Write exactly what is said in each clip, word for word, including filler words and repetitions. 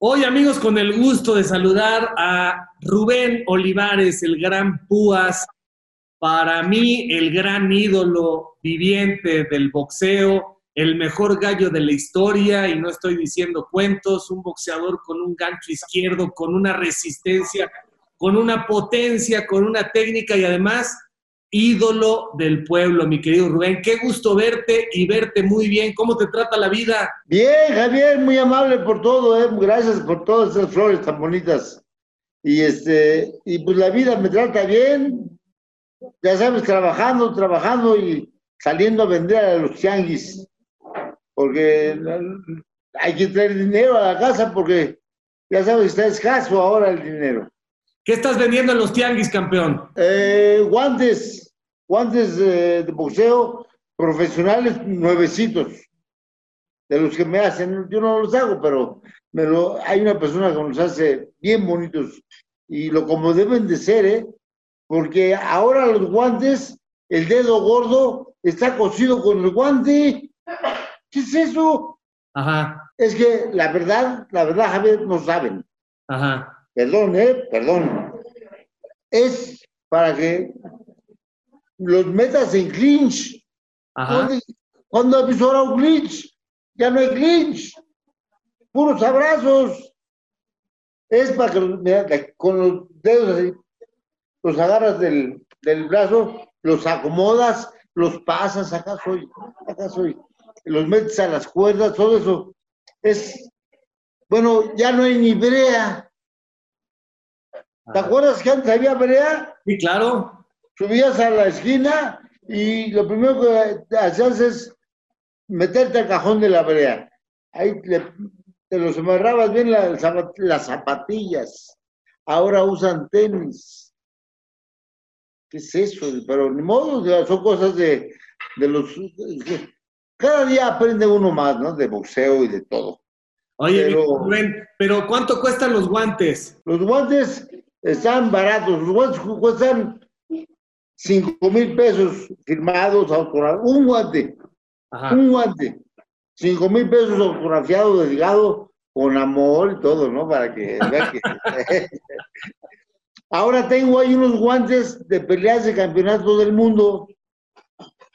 Hoy, amigos, con el gusto de saludar a Rubén Olivares, el gran Púas, para mí el gran ídolo viviente del boxeo, el mejor gallo de la historia, y no estoy diciendo cuentos, un boxeador con un gancho izquierdo, con una resistencia, con una potencia, con una técnica y además ídolo del pueblo, mi querido Rubén. Qué gusto verte y verte muy bien. ¿Cómo te trata la vida? Bien, Javier, muy amable por todo, ¿eh? Gracias por todas esas flores tan bonitas. Y, este, y pues la vida me trata bien, ya sabes, trabajando, trabajando y saliendo a vender a los tianguis, porque hay que traer dinero a la casa porque ya sabes, está escaso ahora el dinero. ¿Qué estás vendiendo en los tianguis, campeón? Eh, guantes, guantes eh, de boxeo profesionales nuevecitos, de los que me hacen. Yo no los hago, pero me lo, hay una persona que los hace bien bonitos y lo como deben de ser, ¿eh? Porque ahora los guantes, el dedo gordo está cosido con el guante. ¿Qué es eso? Ajá. Es que la verdad, la verdad, Javier, no saben. Ajá. Perdón, eh, perdón. Es para que los metas en clinch. Ajá. ¿Cuándo has visto ahora un clinch? Ya no hay clinch. Puros abrazos. Es para que, mira, con los dedos así, los agarras del, del brazo, los acomodas, los pasas, acá soy, acá soy. Los metes a las cuerdas, todo eso. Es, bueno, ya no hay ni brea. ¿Te acuerdas que antes había pelea? Sí, claro. Subías a la esquina y lo primero que hacías es meterte al cajón de la pelea. Ahí le, te los amarrabas bien las, las zapatillas. Ahora usan tenis. ¿Qué es eso? Pero ni modo, son cosas de, de los... De, cada día aprende uno más, ¿no? De boxeo y de todo. Oye, pero, Rubén, ¿pero cuánto cuestan los guantes? Los guantes... Están baratos, los guantes cuestan cinco mil pesos firmados, autografiados, un guante, Ajá. un guante, cinco mil pesos autografiado, dedicado, con amor y todo, ¿no? Para que... que... Ahora tengo ahí unos guantes de peleas de campeonato del mundo,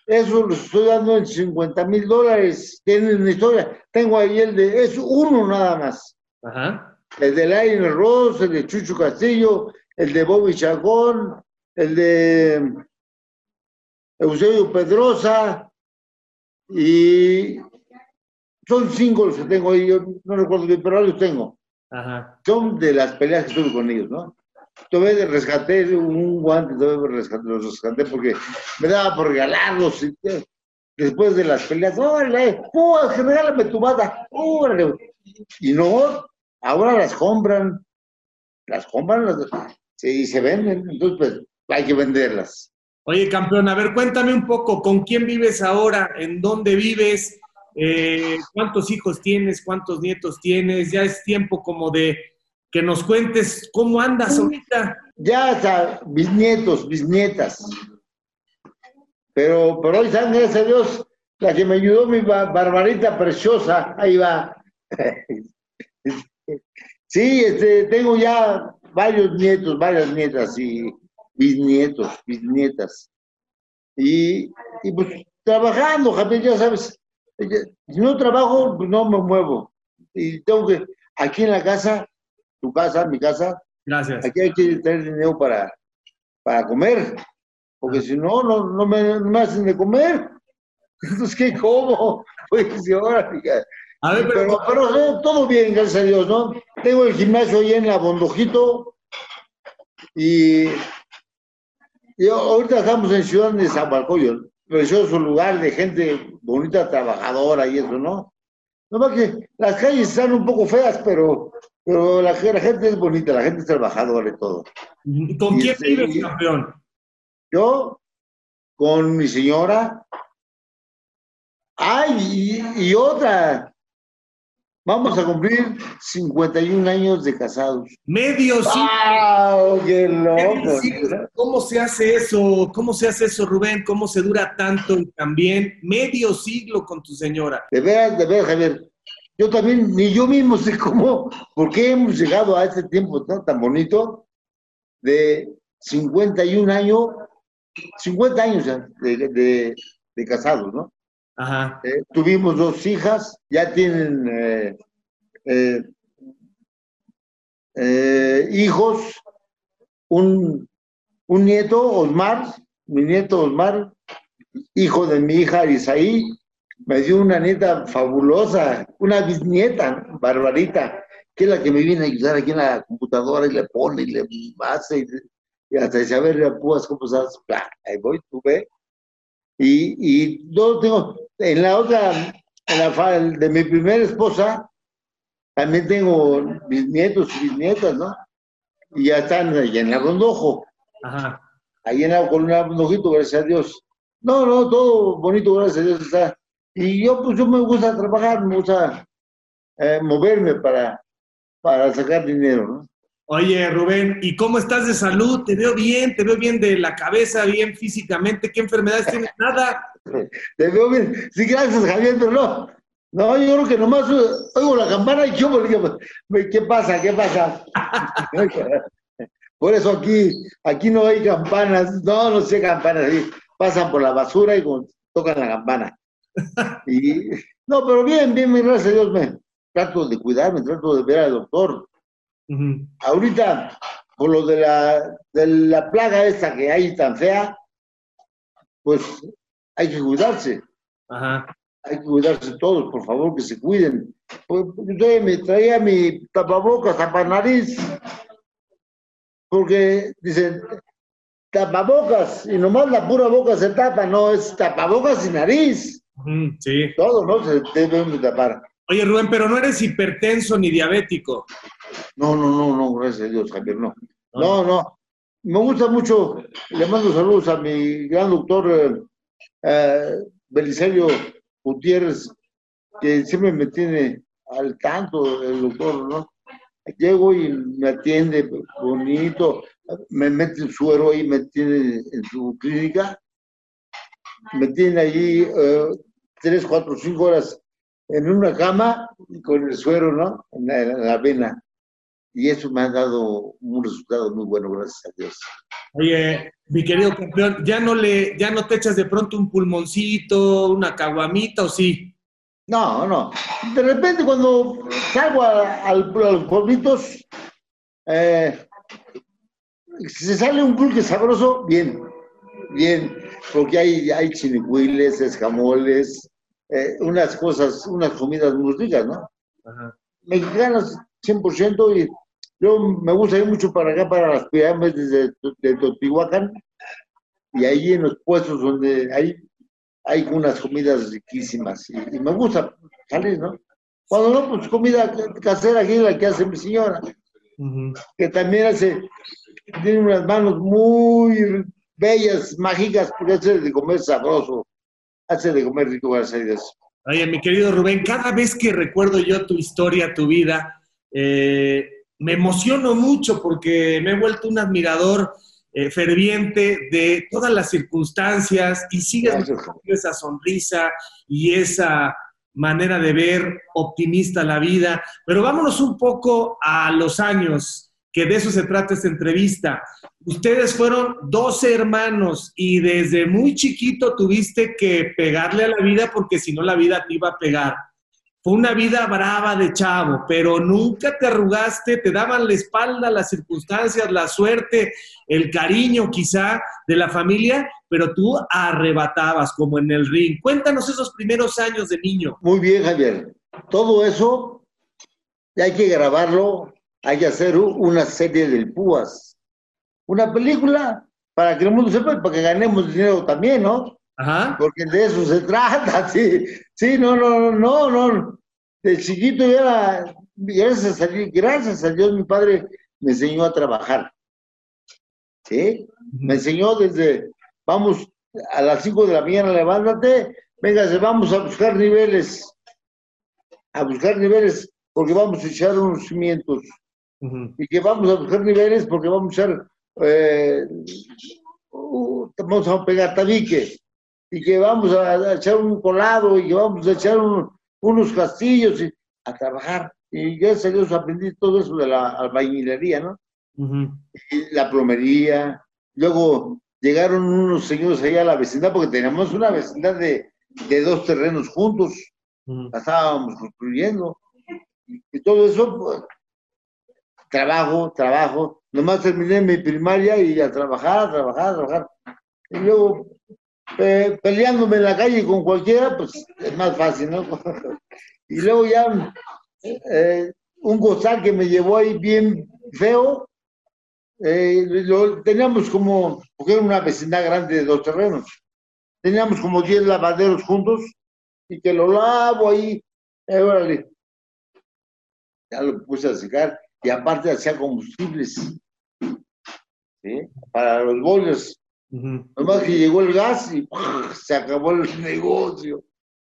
eso los estoy dando en cincuenta mil dólares, tienen historia, tengo ahí el de, es uno nada más. Ajá. El de Lain Rose, el de Chucho Castillo, el de Bobby Chacón, el de Eusebio Pedrosa, y son cinco los que tengo ahí, yo no recuerdo bien, pero ahora los tengo. Ajá. Son de las peleas que tuve con ellos, ¿no? Todavía rescaté un guante, todavía rescaté, los rescaté porque me daba por regalarlos. Y, después de las peleas, ¡órale! ¡Púas, regálame tu bata! ¡Órale! Y no... Ahora las compran, las compran las, y se venden, entonces pues hay que venderlas. Oye, campeón, a ver, cuéntame un poco, ¿con quién vives ahora? ¿En dónde vives? Eh, ¿Cuántos hijos tienes? ¿Cuántos nietos tienes? Ya es tiempo como de que nos cuentes cómo andas ahorita. Ya hasta mis nietos, mis nietas. Pero, pero hoy, gracias a Dios, la que me ayudó, mi Barbarita preciosa, ahí va. Sí, este, tengo ya varios nietos, varias nietas y bisnietos, bisnietas. Y, y pues trabajando, Javier, ya sabes, si no trabajo, pues no me muevo. Y tengo que, aquí en la casa, tu casa, mi casa, Gracias. Aquí hay que tener dinero para, para comer, porque si no, no, no, me, no me hacen de comer. Entonces, ¿qué como? Pues ahora, fíjate. A ver, pero, pero, pero todo bien, gracias a Dios, ¿no? Tengo el gimnasio ahí en La Bondojito y, y ahorita estamos en Ciudad de San Balcoyol, precioso lugar de gente bonita, trabajadora y eso, ¿no? No más que las calles están un poco feas, pero, pero la, la gente es bonita, la gente es trabajadora y todo. ¿Con y quién este, vives, campeón? Yo, con mi señora. ¡Ay! Y, y otra... Vamos a cumplir cincuenta y un años de casados. ¡Medio siglo! ¡Wow! ¡Qué loco! ¿Cómo se hace eso? ¿Cómo se hace eso, Rubén? ¿Cómo se dura tanto y también medio siglo con tu señora? De veras, de veras, Javier. Yo también, ni yo mismo sé cómo, por qué hemos llegado a este tiempo tan, tan bonito de cincuenta y un años, cincuenta años de, de, de casados, ¿no? Ajá. Eh, tuvimos dos hijas, ya tienen eh, eh, eh, hijos, un, un nieto, Osmar, mi nieto Osmar, hijo de mi hija Isaí, me dio una nieta fabulosa, una bisnieta, Barbarita, que es la que me viene a ayudar aquí en la computadora y le pone y le hace, y, y hasta dice, a ver, a Púas, ¿cómo estás? Ahí voy, tú ve. Y, y yo tengo, en la otra, en la de mi primera esposa, también tengo bisnietos y bisnietas, ¿no? Y ya están allá en la Rondojo. Ajá. Ahí en la columna Bondojito, gracias a Dios. No, no, todo bonito, gracias a Dios está. Y yo, pues, yo me gusta trabajar, me gusta eh, moverme para, para sacar dinero, ¿no? Oye, Rubén, ¿y cómo estás de salud? Te veo bien, te veo bien de la cabeza, bien físicamente. ¿Qué enfermedades tienes? Nada. Te veo bien. Sí, gracias, Javier, pero no. No, yo creo que nomás oigo la campana y yo me digo, ¿qué pasa? ¿Qué pasa? Por eso aquí, aquí no hay campanas. No, no sé campanas. Sí. Pasan por la basura y tocan la campana. Y, no, pero bien, bien, gracias a Dios, me trato de cuidarme, trato de ver al doctor. Uh-huh. Ahorita, por lo de la, de la plaga esta que hay tan fea, pues hay que cuidarse. Ajá. Hay que cuidarse todos, por favor, que se cuiden. Pues, yo me traía mi tapabocas, tapanariz, porque dicen tapabocas, y nomás la pura boca se tapa, no, es tapabocas y nariz. Sí. Todo, ¿no? Se debe tapar. Oye, Rubén, pero no eres hipertenso ni diabético. No, no, no, no, gracias a Dios, Javier, no. No, no. Me gusta mucho, le mando saludos a mi gran doctor eh, eh, Belisario Gutiérrez, que siempre me tiene al tanto el doctor, ¿no? Llego y me atiende bonito, me mete el suero y me tiene en su clínica. Me tienen allí eh, tres, cuatro, cinco horas en una cama y con el suero, ¿no? En la, en la vena. Y eso me ha dado un resultado muy bueno, gracias a Dios. Oye, mi querido campeón, ¿ya no le, ya no te echas de pronto un pulmoncito, una caguamita o sí? No, no. De repente cuando salgo a, a, a los pueblitos, eh, se sale un pulque sabroso, bien, bien. Porque hay, hay chinicuiles, escamoles, eh, unas cosas, unas comidas muy ricas, ¿no? Ajá. Mexicanas, cien por ciento, y yo me gusta ir mucho para acá, para las pirámides de, de Teotihuacán, y ahí en los puestos donde hay, hay unas comidas riquísimas, y, y me gusta salir, ¿no? Cuando no, pues comida casera, aquí la que hace mi señora, uh-huh. Que también hace, tiene unas manos muy bellas, mágicas, porque hace de comer sabroso, hace de comer rico, gracias a Dios. Oye, mi querido Rubén, cada vez que recuerdo yo tu historia, tu vida, eh, me emociono mucho porque me he vuelto un admirador eh, ferviente de todas las circunstancias y sigues manteniendo esa sonrisa y esa manera de ver optimista la vida. Pero vámonos un poco a los años, que de eso se trata esta entrevista. Ustedes fueron doce hermanos y desde muy chiquito tuviste que pegarle a la vida porque si no la vida te iba a pegar. Fue una vida brava de chavo, pero nunca te arrugaste, te daban la espalda, las circunstancias, la suerte, el cariño quizá de la familia, pero tú arrebatabas como en el ring. Cuéntanos esos primeros años de niño. Muy bien, Javier. Todo eso hay que grabarlo. Hay que hacer una serie del Púas, una película, para que el mundo sepa, para que ganemos dinero también, ¿no? Ajá. Porque de eso se trata, sí. Sí, no, no, no, no. De chiquito yo era, gracias a, gracias a Dios, mi padre me enseñó a trabajar. ¿Sí? Me enseñó desde, vamos, a las cinco de la mañana, levántate, véngase, vamos a buscar niveles, a buscar niveles, porque vamos a echar unos cimientos. Uh-huh. Y que vamos a buscar niveles porque vamos a echar, eh, uh, vamos a pegar tabique, y que vamos a, a echar un colado, y que vamos a echar un, unos castillos, y, a trabajar. Y gracias a Dios aprendí todo eso de la albañilería, ¿no? Uh-huh. La plomería. Luego llegaron unos señores allá a la vecindad, porque teníamos una vecindad de, de dos terrenos juntos. Uh-huh. La estábamos construyendo. Y todo eso, pues, trabajo, trabajo. Nomás terminé mi primaria y a trabajar, a trabajar, a trabajar. Y luego, eh, peleándome en la calle con cualquiera, pues es más fácil, ¿no? Y luego ya, eh, un gozar que me llevó ahí bien feo. Eh, lo, teníamos como, porque era una vecindad grande de dos terrenos, teníamos como diez lavaderos juntos, y que lo lavo ahí, eh, órale. Ya lo puse a secar, y aparte hacía combustibles, ¿sí? Para los boilers. Uh-huh. Nomás que llegó el gas y ¡puf! Se acabó el negocio.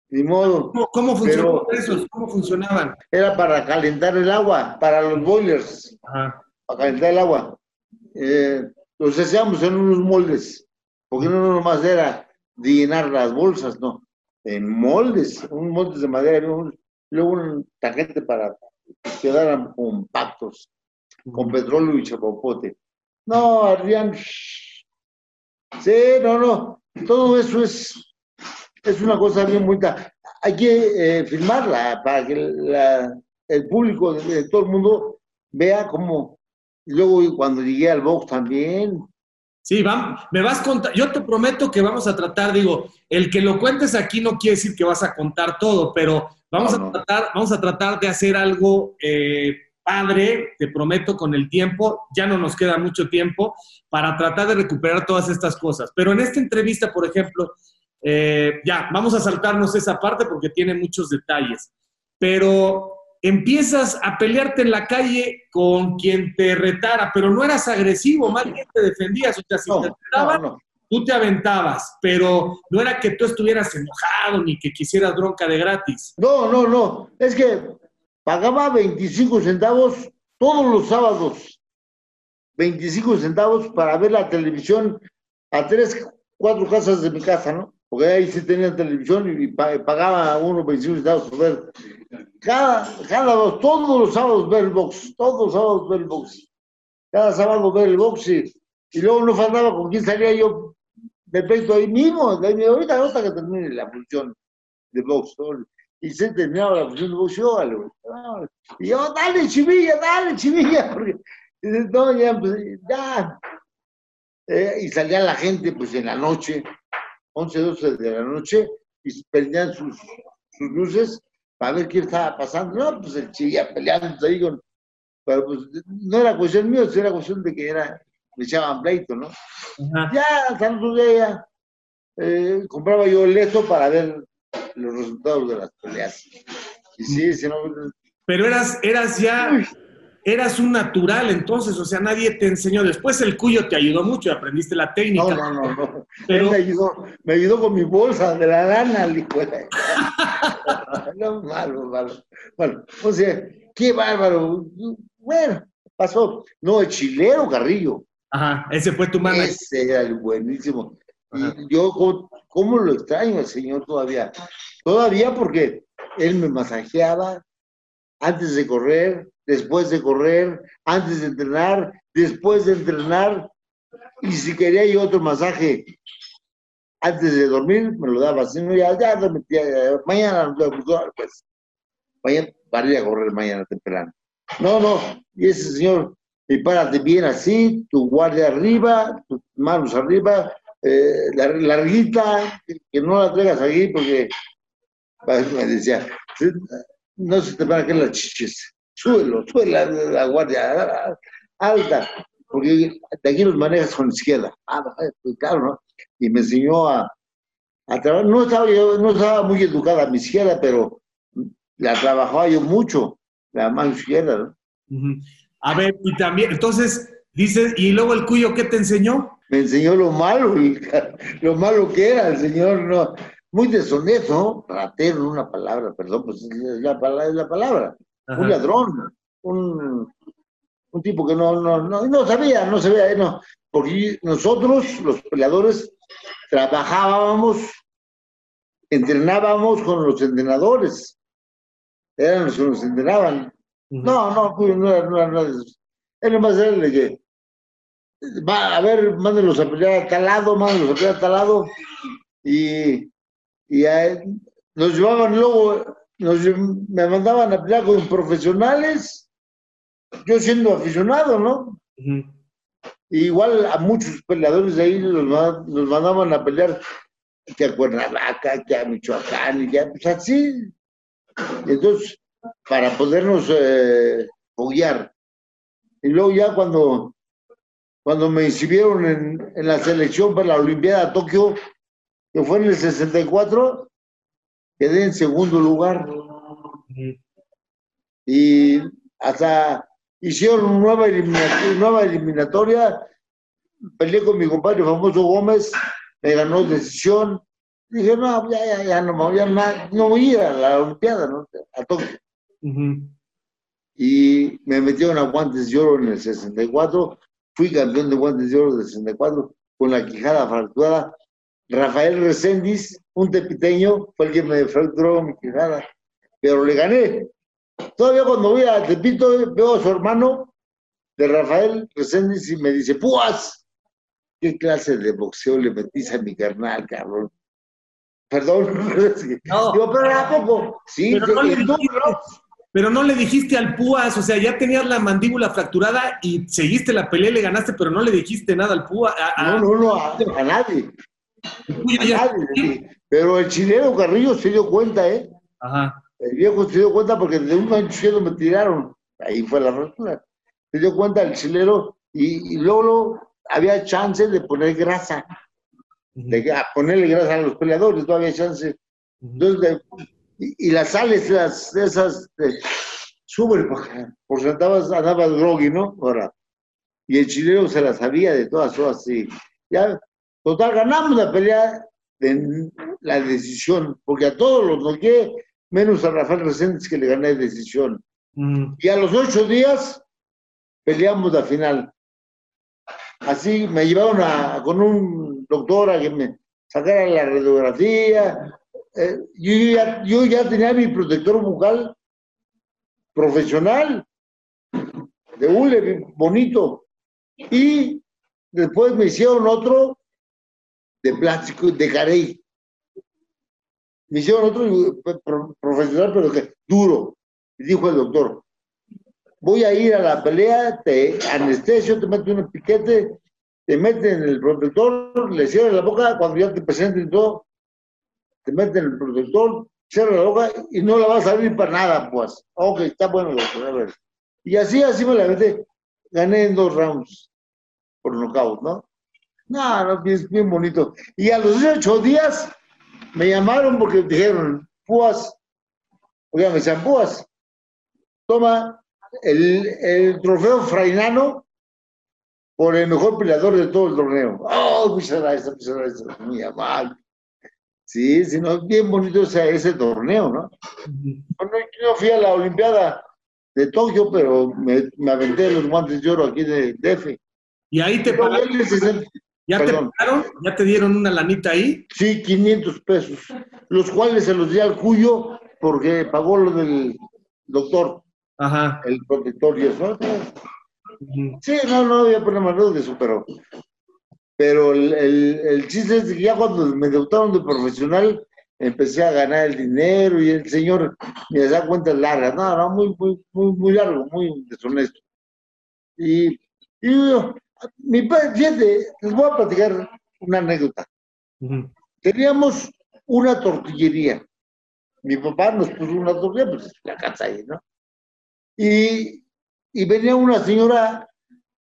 Ni modo. ¿Cómo, cómo funcionaban esos? ¿Cómo funcionaban? Era para calentar el agua, para los boilers. Ajá. Para calentar el agua. Eh, los hacíamos en unos moldes, porque no nomás era de llenar las bolsas, no. En moldes, unos moldes de madera, luego un taquete para que quedaran compactos, con petróleo y chapopote. No, ardían. Sí, no, no. Todo eso es, es una cosa bien bonita. Hay que eh, filmarla para que la, el público de, de todo el mundo vea cómo. Luego, cuando llegué al box también. Sí, vamos, me vas a contar. Yo te prometo que vamos a tratar, digo, el que lo cuentes aquí no quiere decir que vas a contar todo, pero vamos, no, no. A, tratar, vamos a tratar de hacer algo eh, padre, te prometo, con el tiempo. Ya no nos queda mucho tiempo para tratar de recuperar todas estas cosas. Pero en esta entrevista, por ejemplo, eh, ya, vamos a saltarnos esa parte porque tiene muchos detalles. Pero empiezas a pelearte en la calle con quien te retara, pero no eras agresivo, más bien te defendías. O sea, si no, te retaban, no, no. tú te aventabas, pero no era que tú estuvieras enojado ni que quisieras bronca de gratis. No, no, no. Es que pagaba veinticinco centavos todos los sábados. veinticinco centavos para ver la televisión a tres, cuatro casas de mi casa, ¿no? Porque ahí sí tenía televisión y pagaba unos veinticinco centavos por ver. Cada, cada dos, todos los sábados ver el box, todos los sábados ver el box. Cada sábado ver el box y, y luego no faltaba con quién salía yo de pecho ahí mismo, de ahí mismo. Ahorita hasta que termine la función de box. ¿No? Y se terminaba la función de box, yo, dale, dale. Y yo, dale, chivilla, dale, chivilla. Porque, no, ya, pues, ya. Eh, y salía la gente pues en la noche, once, doce de la noche, y prendían sus, sus luces para ver qué estaba pasando. No, pues el chilla peleando ahí con... Pero pues no era cuestión mía, era cuestión de que era, me echaban pleito, ¿no? Uh-huh. Ya, tanto de ella, eh, compraba yo el esto para ver los resultados de las peleas. Y sí, si no... Pero eras, eras ya... Uy. Eras un natural entonces, o sea, nadie te enseñó. Después el Cuyo te ayudó mucho y aprendiste la técnica. No, no, no, no. Pero... Él me ayudó, me ayudó con mi bolsa de la lana. No, malo, malo. Bueno, o sea, qué bárbaro. Bueno, pasó. No, el Chilero Garrillo. Ajá, ese fue tu manager. Ese era el buenísimo. Ajá. Y yo, ¿cómo, cómo lo extraño al señor todavía? Todavía porque él me masajeaba antes de correr, después de correr, antes de entrenar, después de entrenar, y si quería yo otro masaje antes de dormir, me lo daba así, no, ya, ya, ya, ya, mañana, pues, mañana, para ir a correr mañana temprano. No, no, y ese señor, y párate bien así, tu guardia arriba, tus manos arriba, eh, la larguita, que no la traigas aquí, porque, me decía, no se te van a caer las chiches. Súbelo, sube la, la guardia alta, porque de aquí los manejas con izquierda. Ah, claro, ¿no? Y me enseñó a, a trabajar. No estaba, yo, no estaba muy educada a mi izquierda, pero la trabajaba yo mucho, la mano izquierda, ¿no? Uh-huh. A ver, y también, entonces, dices, ¿y luego el Cuyo qué te enseñó? Me enseñó lo malo, lo malo que era el señor, ¿no? Muy deshonesto, ¿no? Ratero, una palabra, perdón, pues es la palabra, es la palabra. Ajá. Un ladrón, un, un tipo que no, no, no, no sabía, no sabía, no, porque nosotros, los peleadores, trabajábamos, entrenábamos con los entrenadores. eran los que nos entrenaban. Uh-huh. No, no, Cuyo no era nada de eso. Él nomás era el de que, va, a ver, mándenlos a pelear a tal lado, mándenlos a pelear a tal lado. Y, y a, nos llevaban luego, nos, me mandaban a pelear con profesionales, yo siendo aficionado, ¿no? Uh-huh. Y igual a muchos peleadores de ahí los, los mandaban a pelear que a Cuernavaca, que a Michoacán, y ya, pues así. Entonces, para podernos eh, foguear. Y luego ya cuando, cuando me inscribieron en, en la selección para la Olimpiada de Tokio, que fue en el sesenta y cuatro, quedé en segundo lugar. Y hasta hicieron nueva eliminatoria, nueva eliminatoria, peleé con mi compadre famoso Gómez, me ganó decisión. Dije, no, ya, ya, ya, no, ya, no, no voy a ir a la Olimpiada, ¿no? A Tokio. Uh-huh. Y me metieron a Guantes de Oro en el sesenta y cuatro, fui campeón de Guantes de Oro del sesenta y cuatro, con la quijada fracturada. Rafael Reséndiz, un tepiteño, fue el que me fracturó mi quijada, pero le gané. Todavía cuando voy a Tepito, veo a su hermano de Rafael Reséndiz y me dice, ¡Púas! ¿Qué clase de boxeo le metís a mi carnal, cabrón? Perdón. No. Digo, pero era poco. Sí, pero, no le dijiste, pero no le dijiste al Púas, o sea, ya tenías la mandíbula fracturada y seguiste la pelea y le ganaste, pero no le dijiste nada al Púas. A, a... No, no, no, a, a nadie. A nadie, sí. Pero el Chilero Garrillo se dio cuenta, ¿eh? Ajá. El viejo se dio cuenta porque de un manchero me tiraron. Ahí fue la fractura. Se dio cuenta el Chilero y, y luego había chance de poner grasa. De a ponerle grasa a los peleadores, no había chance. Entonces, de, y, y las sales, las, esas, de, suben, porque andabas, andabas groggy, ¿no? Ahora, y el Chilero se las sabía de todas, todas, y ya, total, ganamos la pelea de la decisión, porque a todos los noqueé, menos a Rafael Reséndiz que le gané decisión. Mm. Y a los ocho días, peleamos la final. Así me llevaron a, con un doctor a que me sacara la radiografía. Eh, yo, ya, yo ya tenía mi protector bucal profesional, de hule, bonito. Y después me hicieron otro de plástico, de carey. Me hicieron otro profesional, pero que duro. Y dijo el doctor, voy a ir a la pelea, te anestesio, te meten un piquete, te meten el protector, le cierran la boca, cuando ya te presenten todo, te meten el protector, cierran la boca y no la vas a abrir para nada, pues. Ok, está bueno, doctor, a ver. Y así, así me la metí. Gané en dos rounds por nocaut, ¿no? No, no, es bien bonito. Y a los ocho días me llamaron porque dijeron, Púas, oigan, me decían, Púas, toma El, el trofeo Frainano por el mejor peleador de todo el torneo. Oh, muchas gracias, muchas gracias, muy amable. Sí, sí, no, bien bonito ese, ese torneo, ¿no? Bueno, yo fui a la Olimpiada de Tokio, pero me, me aventé los guantes de oro aquí de D F. ¿Y ahí te pagaron? ¿Ya te pagaron? ¿Ya te dieron una lanita ahí? Sí, quinientos pesos, los cuales se los di al Cuyo porque pagó lo del doctor. Ajá. El protector y eso. Sí, no, no había problema de eso, pero, pero el, el, el chiste es que ya cuando me debutaron de profesional, empecé a ganar el dinero y el señor me da cuentas largas, no, no, muy, muy, muy, muy largo, muy deshonesto. Y, y yo, mi padre, fíjate, les voy a platicar una anécdota. Uh-huh. Teníamos una tortillería. Mi papá nos puso una tortillería, pues la casa ahí, ¿no? Y, y venía una señora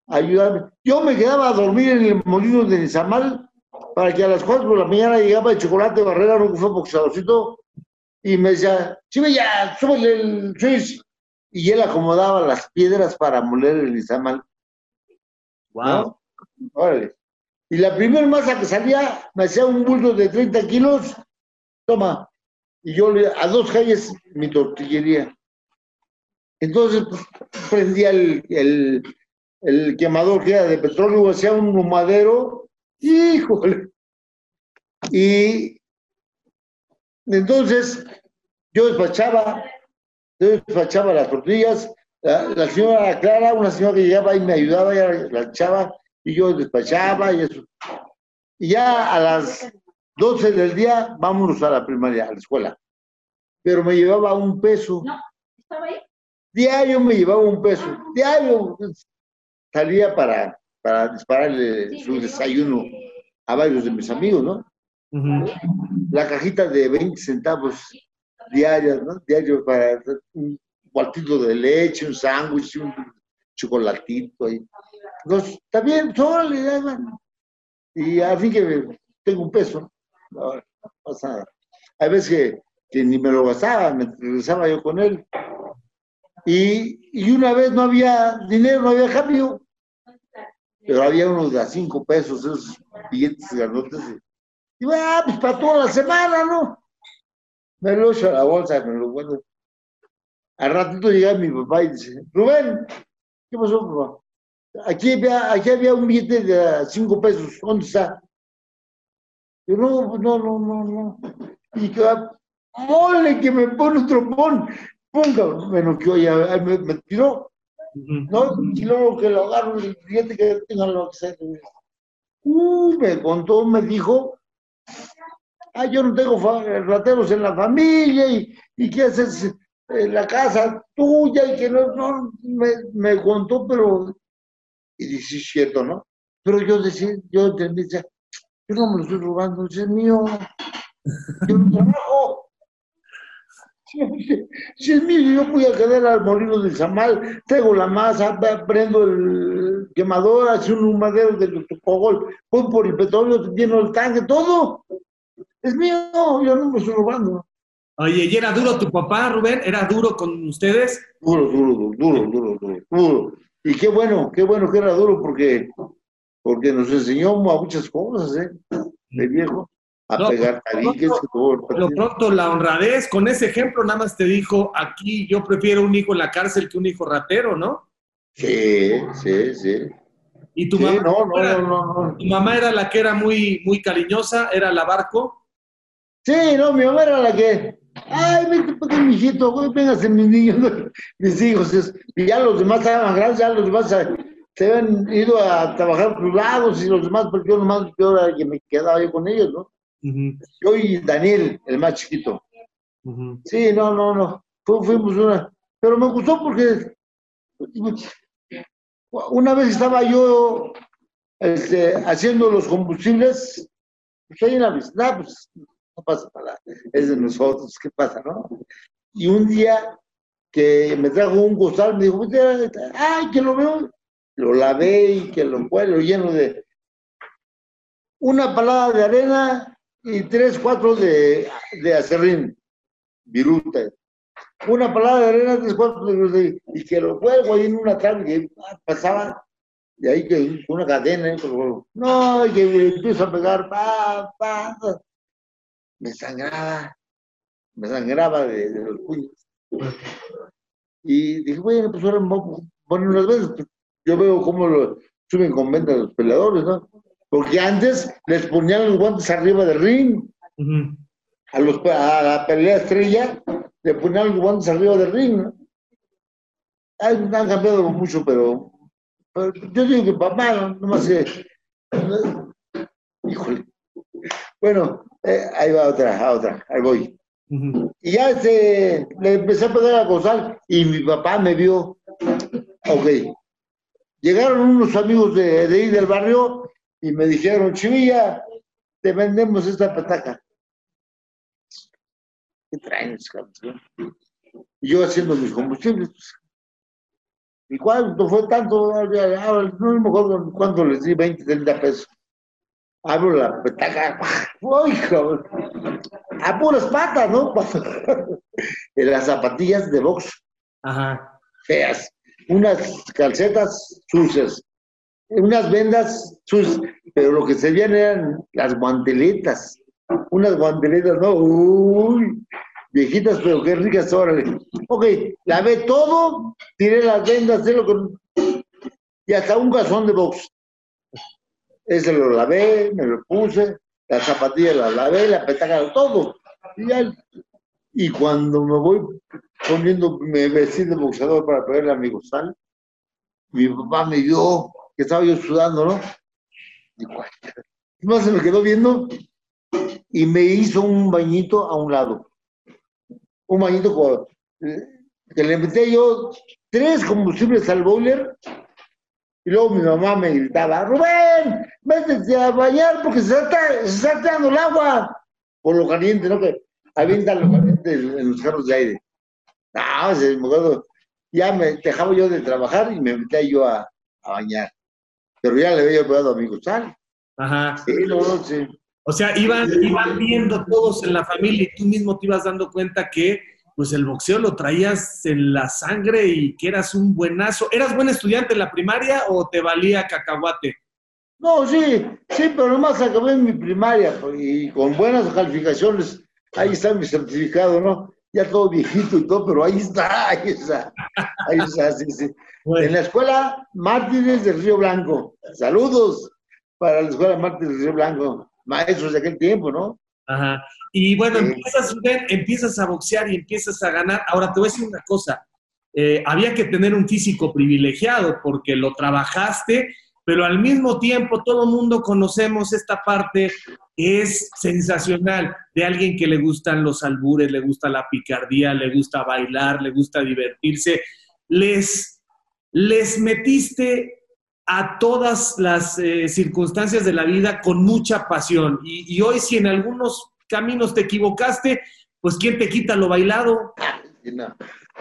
a ayudarme. Yo me quedaba a dormir en el molino de Nizamal para que a las cuatro de la mañana llegaba el Chocolate Barrera, no fue boxeadorcito, y me decía, sube ya, súbele el switch. Y él acomodaba las piedras para moler el Nizamal. Wow. ¿No? Órale. Y la primera masa que salía, me hacía un bulto de treinta kilos, toma. Y yo le, a dos calles, mi tortillería. Entonces pues, prendía el, el, el quemador que era de petróleo, hacía un humadero, ¡híjole! Y entonces yo despachaba Yo despachaba las tortillas, la, la señora Clara, una señora que llegaba y me ayudaba, ella la echaba y yo despachaba y eso. Y ya a las doce del día, vámonos a la primaria, a la escuela. Pero me llevaba un peso. No, ¿estaba ahí? Diario me llevaba un peso. Diario salía para, para dispararle sí, su desayuno que... a varios de mis amigos, ¿no? Uh-huh. La cajita de veinte centavos diarias, ¿no? Diario para un cuartito de leche, un sándwich, un chocolatito ahí. Entonces, también, solo le daban. Y así que tengo un peso, ¿no? Ahora, no pasa nada. Hay veces que, que ni me lo gastaba, me regresaba yo con él. Y, y una vez no había dinero, no había cambio. Pero había unos de cinco pesos, esos billetes grandotes. Y bueno, ah, pues para toda la semana, ¿no? Me lo echo a la bolsa, me lo guardo. Al ratito llega mi papá y dice, Rubén, ¿qué pasó, papá? Aquí había, aquí había un billete de cinco pesos, ¿dónde está? Yo, no, no, no, no, no. Y que mole que me pone un trompón. Ponga, me noqueó, ya, me, me tiró. No, y luego que lo agarro, el cliente que tenga lo que sea. Uh, me contó, me dijo, ah, yo no tengo rateros en la familia y, y que haces en la casa tuya y que no, no, me, me contó, pero, y dice, sí, es cierto, ¿no? Pero yo decía, yo entendí, yo no me lo estoy robando, es mío, yo no trabajo. Si es mío, yo voy a quedar al molino del Zamal, traigo la masa, prendo el quemador, hago un madero del Tocogol, voy por el petróleo, lleno el tanque, todo. Es mío, yo no me estoy robando. Oye, ¿y era duro tu papá, Rubén? ¿Era duro con ustedes? Duro, duro, duro, duro, duro, duro. Y qué bueno, qué bueno que era duro porque, porque nos enseñó a muchas cosas, ¿eh? De viejo. A no, pegar cariques, pronto, que todo, lo pronto la honradez, con ese ejemplo nada más te dijo, aquí yo prefiero un hijo en la cárcel que un hijo ratero, ¿no? Sí, sí, sí. ¿Y tu, sí, mamá, no, no, era, no, no. tu mamá era la que era muy, muy cariñosa? ¿Era la Barco? Sí, no, mi mamá era la que, ay, vente para mi hijito, güey, véngase mis niños, mis hijos, es, y ya los demás estaban grandes, ya los demás se habían ido a trabajar a sus lados y los demás, porque yo nomás yo era el que me quedaba yo con ellos, ¿no? Uh-huh. Yo y Daniel, el más chiquito. Uh-huh. Sí, no, no, no. Fuimos una... Pero me gustó porque... Una vez estaba yo este, haciendo los combustibles. Pues hay una vez, nah, pues no pasa nada. Es de nosotros, ¿qué pasa, no? Y un día que me trajo un costal, me dijo, ¡ay, que lo veo! Lo lavé y que lo pueblo lleno de... Una palada de arena... y tres, cuatro de, de acerrín, viruta. Una palada de arena, tres, cuatro de viruta, y que lo cuelgo ahí en una tabla, que pasaba, y ahí que una cadena, ¿eh? No, y que me empiezo a pegar, pa, pa, me sangraba, me sangraba de, de los puños. Y dije, bueno, pues ahora me voy a poner unas veces, yo veo cómo lo suben con venta los peleadores, ¿no? Porque antes les ponían los guantes arriba del ring. Uh-huh. A, los, a la pelea estrella le ponían los guantes arriba del ring. Ay, no han cambiado mucho, pero, pero yo digo que papá, nomás que... Híjole. Bueno, eh, ahí va otra, otra, ahí voy. Uh-huh. Y ya este, le empecé a pegar a gozar y mi papá me vio. Ok. Llegaron unos amigos de, de ahí del barrio... Y me dijeron, Chivilla, te vendemos esta petaca. ¿Qué traen, cabrón? Y yo haciendo mis combustibles. ¿Y cuánto fue tanto? No me acuerdo cuánto les di, veinte, treinta pesos. Abro la petaca. ¡Ay, cabrón! A puras patas, ¿no? En las zapatillas de box. Ajá. Feas. Unas calcetas sucias. Unas vendas sus, pero lo que se veían eran las guanteletas, unas guanteletas, ¿no? Uy, viejitas, pero qué ricas, órale. Ok, lavé todo, tiré las vendas, lo que... y hasta un calzón de box. Ese lo lavé, me lo puse, las zapatillas las lavé, la petaca, todo. Y, ya... y cuando me voy poniéndome vestido de boxeador para pegarle a mi costal. Mi papá me dio, que estaba yo sudando, ¿no? Digo, ay, no, se me quedó viendo y me hizo un bañito a un lado. Un bañito con, que le metí yo tres combustibles al boiler. Y luego mi mamá me gritaba, Rubén, vete a bañar porque se está, se está tirando el agua. Por lo caliente, ¿no? Que avientan lo caliente en los carros de aire. No, se me acuerdo. Ya me dejaba yo de trabajar y me metía yo a, a bañar. Pero ya le había pegado a mi costal. Ajá. Sí, no, no, sí. O sea, iban, iban viendo todos en la familia y tú mismo te ibas dando cuenta que pues el boxeo lo traías en la sangre y que eras un buenazo. ¿Eras buen estudiante en la primaria o te valía cacahuate? No, sí, sí, pero nomás acabé en mi primaria y con buenas calificaciones. Ahí está mi certificado, ¿no? Ya todo viejito y todo, pero ahí está, ahí está, ahí está, sí, sí. Bueno. En la Escuela Martínez del Río Blanco. Saludos para la Escuela Martínez del Río Blanco. Maestros de aquel tiempo, ¿no? Ajá. Y bueno, sí. empiezas, empiezas a boxear y empiezas a ganar. Ahora te voy a decir una cosa. Eh, había que tener un físico privilegiado porque lo trabajaste, pero al mismo tiempo todo el mundo conocemos esta parte que es sensacional de alguien que le gustan los albures, le gusta la picardía, le gusta bailar, le gusta divertirse. Les, les metiste a todas las eh, circunstancias de la vida con mucha pasión. Y, y hoy, si en algunos caminos te equivocaste, pues ¿quién te quita lo bailado?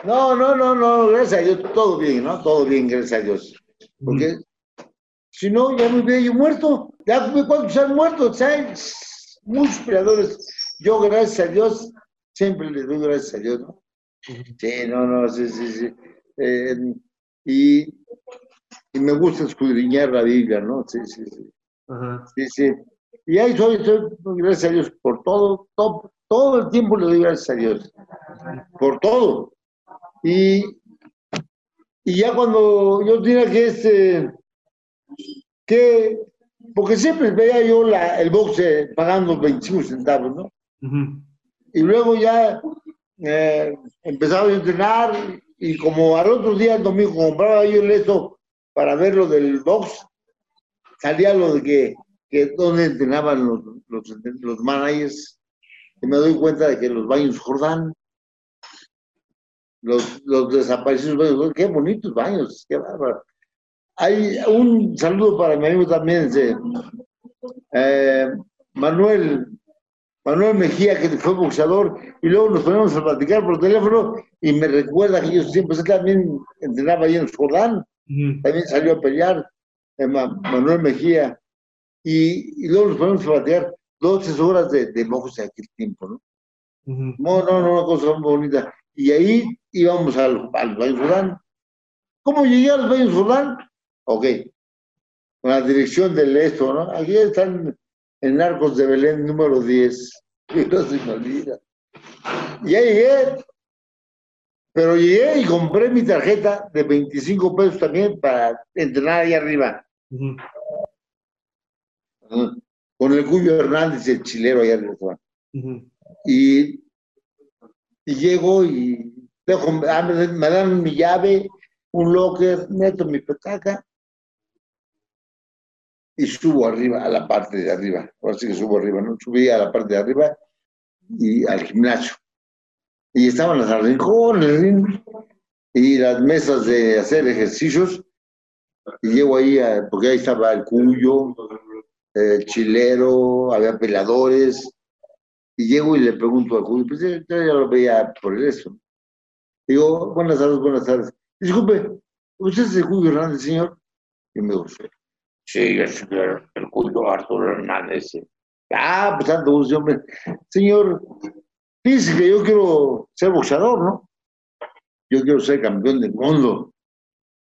No, no, no, no, gracias a Dios, todo bien, ¿no? Todo bien, gracias a Dios. Porque mm. si no, ya me hubiera yo muerto. Ya cuántos han muerto, ¿sabes? Muchos peleadores. Yo, gracias a Dios, siempre les doy gracias a Dios, ¿no? Sí, no, no, sí, sí, sí. Eh, y... Y me gusta escudriñar la Biblia, ¿no? Sí, sí, sí. Ajá. Sí, sí. Y ahí soy, soy, gracias a Dios, por todo, todo, todo el tiempo le doy gracias a Dios. Por todo. Y, y ya cuando yo diría que este, que, porque siempre veía yo la, el boxe pagando veinticinco centavos, ¿no? Uh-huh. Y luego ya eh, empezaba a entrenar y como al otro día, el domingo, compraba yo el esto para ver lo del box, salía lo de que, que donde entrenaban los, los, los managers, y me doy cuenta de que los baños Jordán, los, los desaparecidos baños, qué bonitos baños, qué bárbaro. Hay un saludo para mi amigo también, de, eh, Manuel, Manuel Mejía, que fue boxeador, y luego nos ponemos a platicar por teléfono, y me recuerda que yo siempre también entrenaba ahí en los Jordán. Uh-huh. También salió a pelear eh, Manuel Mejía y, y luego nos ponemos a batear doce horas de, de mojos de aquel tiempo, ¿no? Uh-huh. No, no, no, una cosa muy bonita. Y ahí íbamos al, al Valle Jordán. ¿Cómo llegué al Valle Jordán? Ok, con la dirección del esto, ¿no? Aquí están en Arcos de Belén número diez. No se me olvida. Y ya llegué. Pero llegué y compré mi tarjeta de veinticinco pesos también para entrenar ahí arriba. Uh-huh. Uh, con el Cuyo Hernández, el chilero allá arriba. Uh-huh. Y, y llego y dejo, me dan mi llave, un locker, meto mi petaca y subo arriba, a la parte de arriba. Ahora sí que subo arriba, ¿no? Subí a la parte de arriba y al gimnasio. Y estaban los arrincones y las mesas de hacer ejercicios. Y llego ahí, a, porque ahí estaba el Cuyo, el Chilero, había peleadores. Y llego y le pregunto al Cuyo, pues yo ya lo veía por eso. Digo, buenas tardes, buenas tardes. Disculpe, ¿usted es el Cuyo Hernández, señor? Y me dijo, sí, yo soy el Cuyo Arturo Hernández. Ah, pues tanto gusto, hombre. Señor... Dice que yo quiero ser boxeador, ¿no? Yo quiero ser campeón del mundo.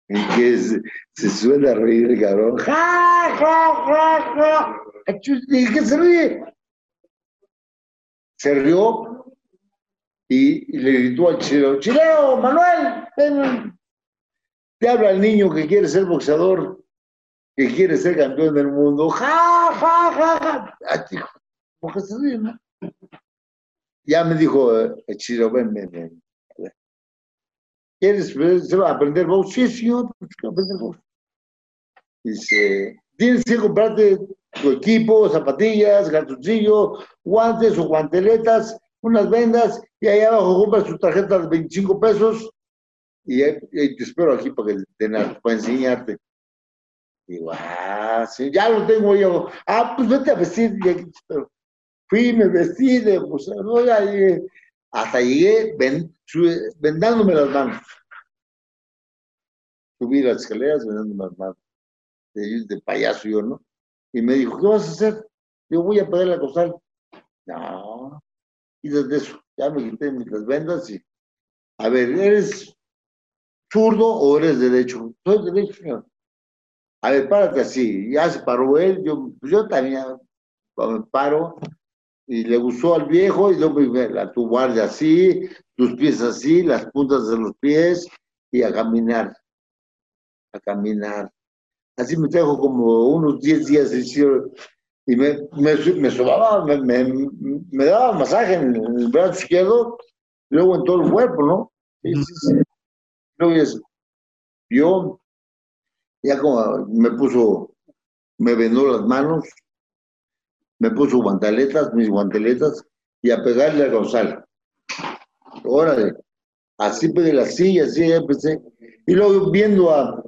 Y que se, se suele a reír, cabrón. ¡Ja, ja, ja, ja! ¿Y qué se ríe? Se rió y, y le gritó al Chileo, ¡Chileo, Manuel! Ven. Te habla al niño que quiere ser boxeador, que quiere ser campeón del mundo. ¡Ja, ja, ja, ja! ¡Ah, tío! ¿Por qué se ríe, no? Ya me dijo, eh, Chilo, ven, ven, ven. ¿Quieres se va a aprender box? Sí, señor, pues que aprender box. Dice, tienes que comprarte tu equipo, zapatillas, cartuchillo, guantes o guanteletas, unas vendas, y ahí abajo compras tus tarjetas de veinticinco pesos y, y te espero aquí para, que te, para enseñarte. Digo, ah, sí, ya lo tengo yo. Ah, pues vete a vestir. Y aquí te espero. Fui, me vestí, de, pues, no, ya llegué. Hasta llegué ven, sube, vendándome las manos. Subí las escaleras vendándome las manos. De, de payaso yo, ¿no? Y me dijo, ¿qué vas a hacer? Yo voy a pagar la costal. No. Y desde eso, ya me quité las vendas y... A ver, ¿eres zurdo o eres derecho? Soy derecho, señor. A ver, párate así. Ya se paró él. Yo, pues yo también me paro. Y le gustó al viejo. Y luego a tu guardia así, tus pies así, las puntas de los pies. Y a caminar. A caminar. Así me trajo como unos diez días y me, me, me sobaba, me, me, me daba masaje en el brazo izquierdo, luego en todo el cuerpo, ¿no? Y, sí, sí. Luego ya, yo, ya como me puso, me vendó las manos, me puso guanteletas, mis guanteletas, y a pegarle a Gonzalo. Órale, así pegué la silla, así ya empecé. Y luego viendo a...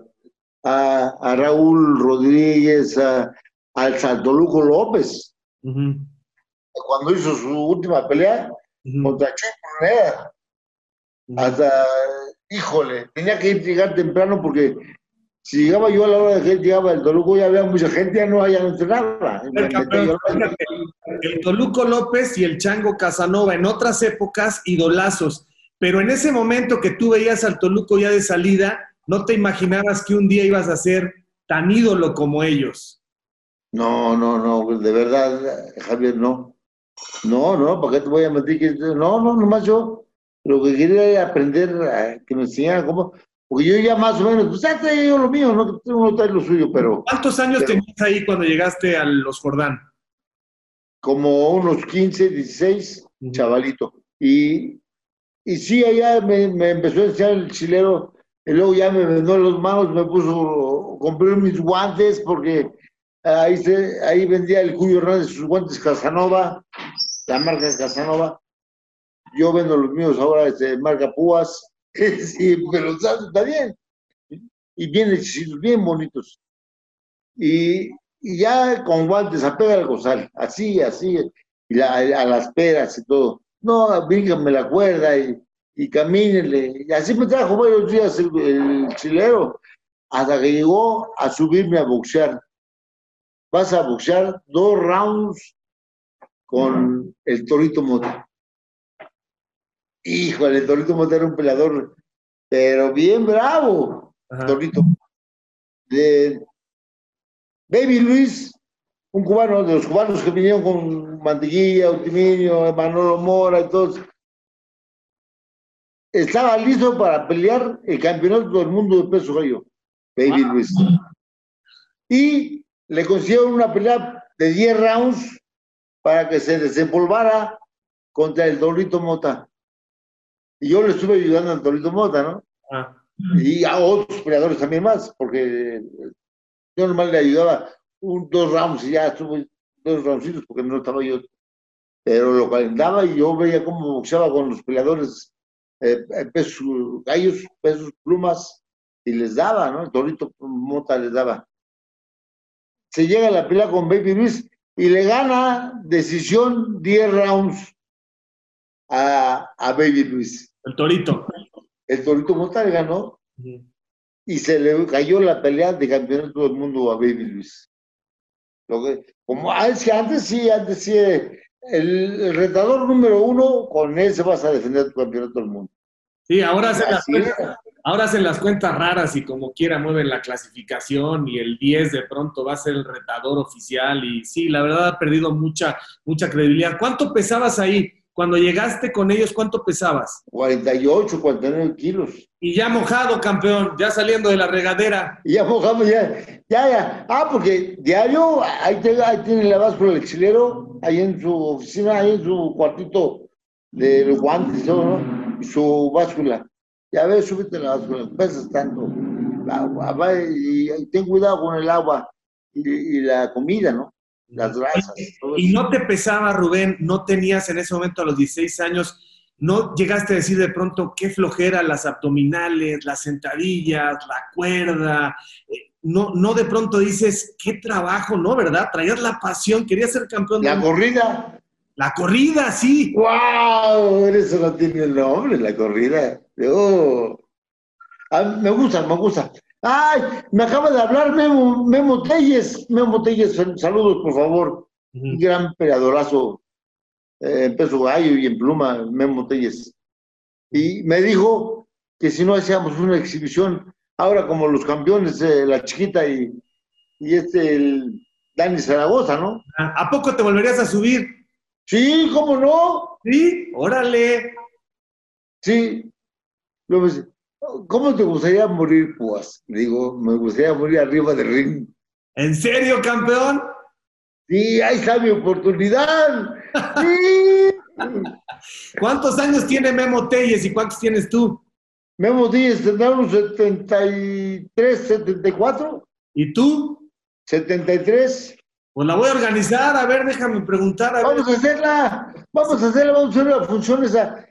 A, a Raúl Rodríguez, a, al Toluco López, uh-huh. Cuando hizo su última pelea, uh-huh, contra Chucho Castillo, uh-huh, hasta, híjole, tenía que llegar temprano porque si llegaba yo a la hora de que llegaba el Toluco, ya había mucha gente, ya no había entrenado. El Toluco López y el Chango Casanova, en otras épocas, idolazos, pero en ese momento que tú veías al Toluco ya de salida, ¿no te imaginabas que un día ibas a ser tan ídolo como ellos? No, no, no, de verdad, Javier, no. No, no, ¿para qué te voy a mentir? Que... No, no, nomás yo lo que quería era aprender, que me enseñaran cómo... Porque yo ya más o menos, pues ya traía yo lo mío, no no traía lo suyo, pero... ¿Cuántos años pero... tenías ahí cuando llegaste a Los Jordán? Como unos quince, dieciséis, uh-huh, chavalito. Y, y sí, allá me, me empezó a enseñar el chilero... Y luego ya me vendó las manos, me puso, compré mis guantes, porque ahí, se, ahí vendía el Cuyo Hernández sus guantes Casanova, la marca Casanova. Yo vendo los míos ahora, este, marca Púas, y me los hace también. Y bien hechizos, bien bonitos. Y, y ya con guantes, a pegar al gozal, así, así, y la, a las peras y todo. No, bríncame la cuerda y... y camínenle, y así me trajo varios días el, el chilero, hasta que llegó a subirme a boxear. Vas a boxear dos rounds con el Torito Mota. Híjole, el Torito Mota era un peleador, pero bien bravo. Ajá. Torito de Baby Luis, un cubano, de los cubanos que vinieron con Mantequilla, Utiminio, Manolo Mora y todos. Estaba listo para pelear el campeonato del mundo de peso gallo, Baby Luis. Y le consiguieron una pelea de diez rounds para que se desempolvara contra el Torito Mota. Y yo le estuve ayudando al Torito Mota, ¿no? Ah. Y a otros peleadores también más, porque yo normal le ayudaba un, dos rounds y ya estuve dos roundsitos porque no estaba yo. Pero lo calentaba y yo veía cómo boxeaba con los peleadores. Eh, pesos, gallos, pesos, plumas, y les daba, ¿no? El Torito Mota les daba. Se llega a la pelea con Baby Luis y le gana decisión diez rounds a, a Baby Luis. El Torito. El Torito Mota le ganó, uh-huh, y se le cayó la pelea de campeonato del mundo a Baby Luis. Lo que, como es que antes sí, antes sí. Eh, El, el retador número uno, con él se vas a defender tu campeonato del mundo. Sí, ahora hacen, las cuentas, ahora hacen las cuentas raras y como quiera mueven la clasificación y el diez de pronto va a ser el retador oficial y sí, la verdad ha perdido mucha, mucha credibilidad. ¿Cuánto pesabas ahí? Cuando llegaste con ellos, ¿cuánto pesabas? cuarenta y ocho, cuarenta y nueve kilos. Y ya mojado, campeón, ya saliendo de la regadera. Y ya mojado, ya, ya, ya. Ah, porque diario, ahí, te, ahí tiene la báscula del chilero, ahí en su oficina, ahí en su cuartito de los guantes, ¿no? Su báscula. y a ver, súbete las, las pesas tanto, y, y ten cuidado con el agua y, y la comida, ¿no? Las grasas. Todo y eso. No te pesaba, Rubén, no tenías en ese momento a los dieciséis años, no llegaste a decir de pronto qué flojera las abdominales, las sentadillas, la cuerda, no, no de pronto dices qué trabajo, ¿no? ¿Verdad? Traías la pasión, querías ser campeón. La de... corrida. La corrida, sí. ¡Wow! Eso no tiene nombre, la corrida. Oh. Ah, me gusta, me gusta. ¡Ay! Me acaba de hablar Memo, Memo Téllez. Memo Téllez, saludos, por favor. Uh -huh. Un gran peleadorazo. Eh, en peso gallo y en pluma, Memo Téllez. Y me dijo que si no hacíamos una exhibición, ahora como los campeones, eh, la chiquita y, y este, el Dani Zaragoza, ¿no? ¿A poco te volverías a subir? Sí, ¿cómo no? Sí, órale. Sí. ¿Cómo te gustaría morir, Púas? Le digo, me gustaría morir arriba del ring. ¿En serio, campeón? Sí, ahí está mi oportunidad. Sí. ¿Cuántos años tiene Memo Téllez y cuántos tienes tú? Memo Téllez tendrá unos setenta y tres, setenta y cuatro. ¿Y tú? setenta y tres. Pues la voy a organizar, a ver, déjame preguntar. A vamos ver. a hacerla, vamos a hacerla, vamos a hacer la función esa.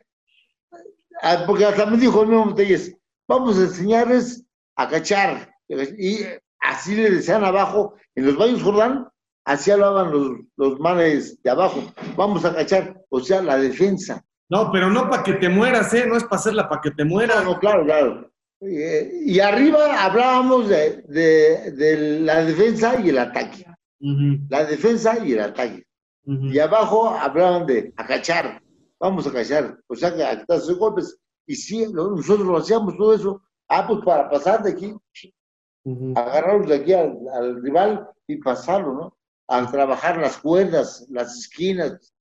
A, porque hasta me dijo Memo Téllez, vamos a enseñarles a cachar. Y así le decían abajo, en los baños Jordán, así hablaban los, los manes de abajo. Vamos a cachar, o sea, la defensa. No, pero no para que te mueras, ¿eh? No es para hacerla para que te mueras. No, no, claro, claro. Y, y arriba hablábamos de, de, de la defensa y el ataque. Uh-huh. La defensa y el ataque. Uh-huh. Y abajo hablaban de acachar. Vamos a cachar. O sea, que acá sus golpes. Y sí, nosotros lo hacíamos todo eso. Ah, pues para pasar de aquí. Uh-huh. Agarrarlos de aquí al, al rival y pasarlo, ¿no? Al trabajar las cuerdas, las esquinas,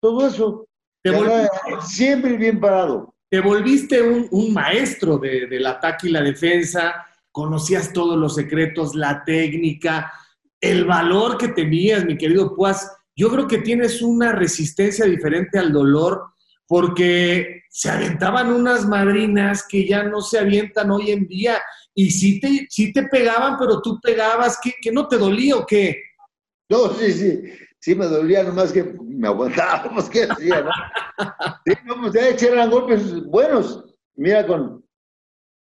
todo eso. Te volviste, siempre bien parado. Te volviste un, un maestro de, del ataque y la defensa. Conocías todos los secretos, la técnica... El valor que tenías, mi querido Púas, yo creo que tienes una resistencia diferente al dolor, porque se aventaban unas madrinas que ya no se avientan hoy en día, y sí te, sí te pegaban, pero tú pegabas, ¿qué, que no te dolía o qué? No, sí, sí, sí me dolía, nomás que me aguantaba, más que hacía, ¿no? Sí, no, pues eran golpes buenos. Mira, con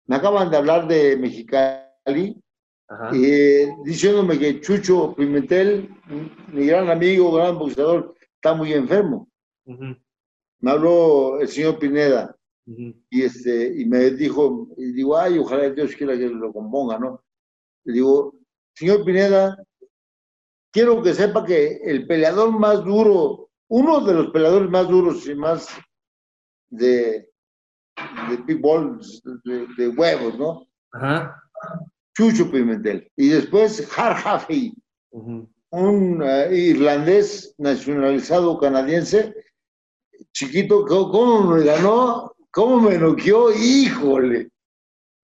me acaban de hablar de Mexicali, Eh, diciéndome que Chucho Pimentel, mi gran amigo, gran boxeador, está muy enfermo. Uh-huh. Me habló el señor Pineda. Uh-huh. Y este y me dijo, y digo, ay, ojalá Dios quiera que lo componga, ¿no? Le digo, señor Pineda, quiero que sepa que el peleador más duro, uno de los peleadores más duros y más de de people, de, de huevos, ¿no? Ajá. Uh-huh. Chucho Pimentel, y después Harhafi, uh-huh. un uh, irlandés nacionalizado canadiense, chiquito, ¿cómo me ganó? ¿Cómo me noqueó? ¡Híjole!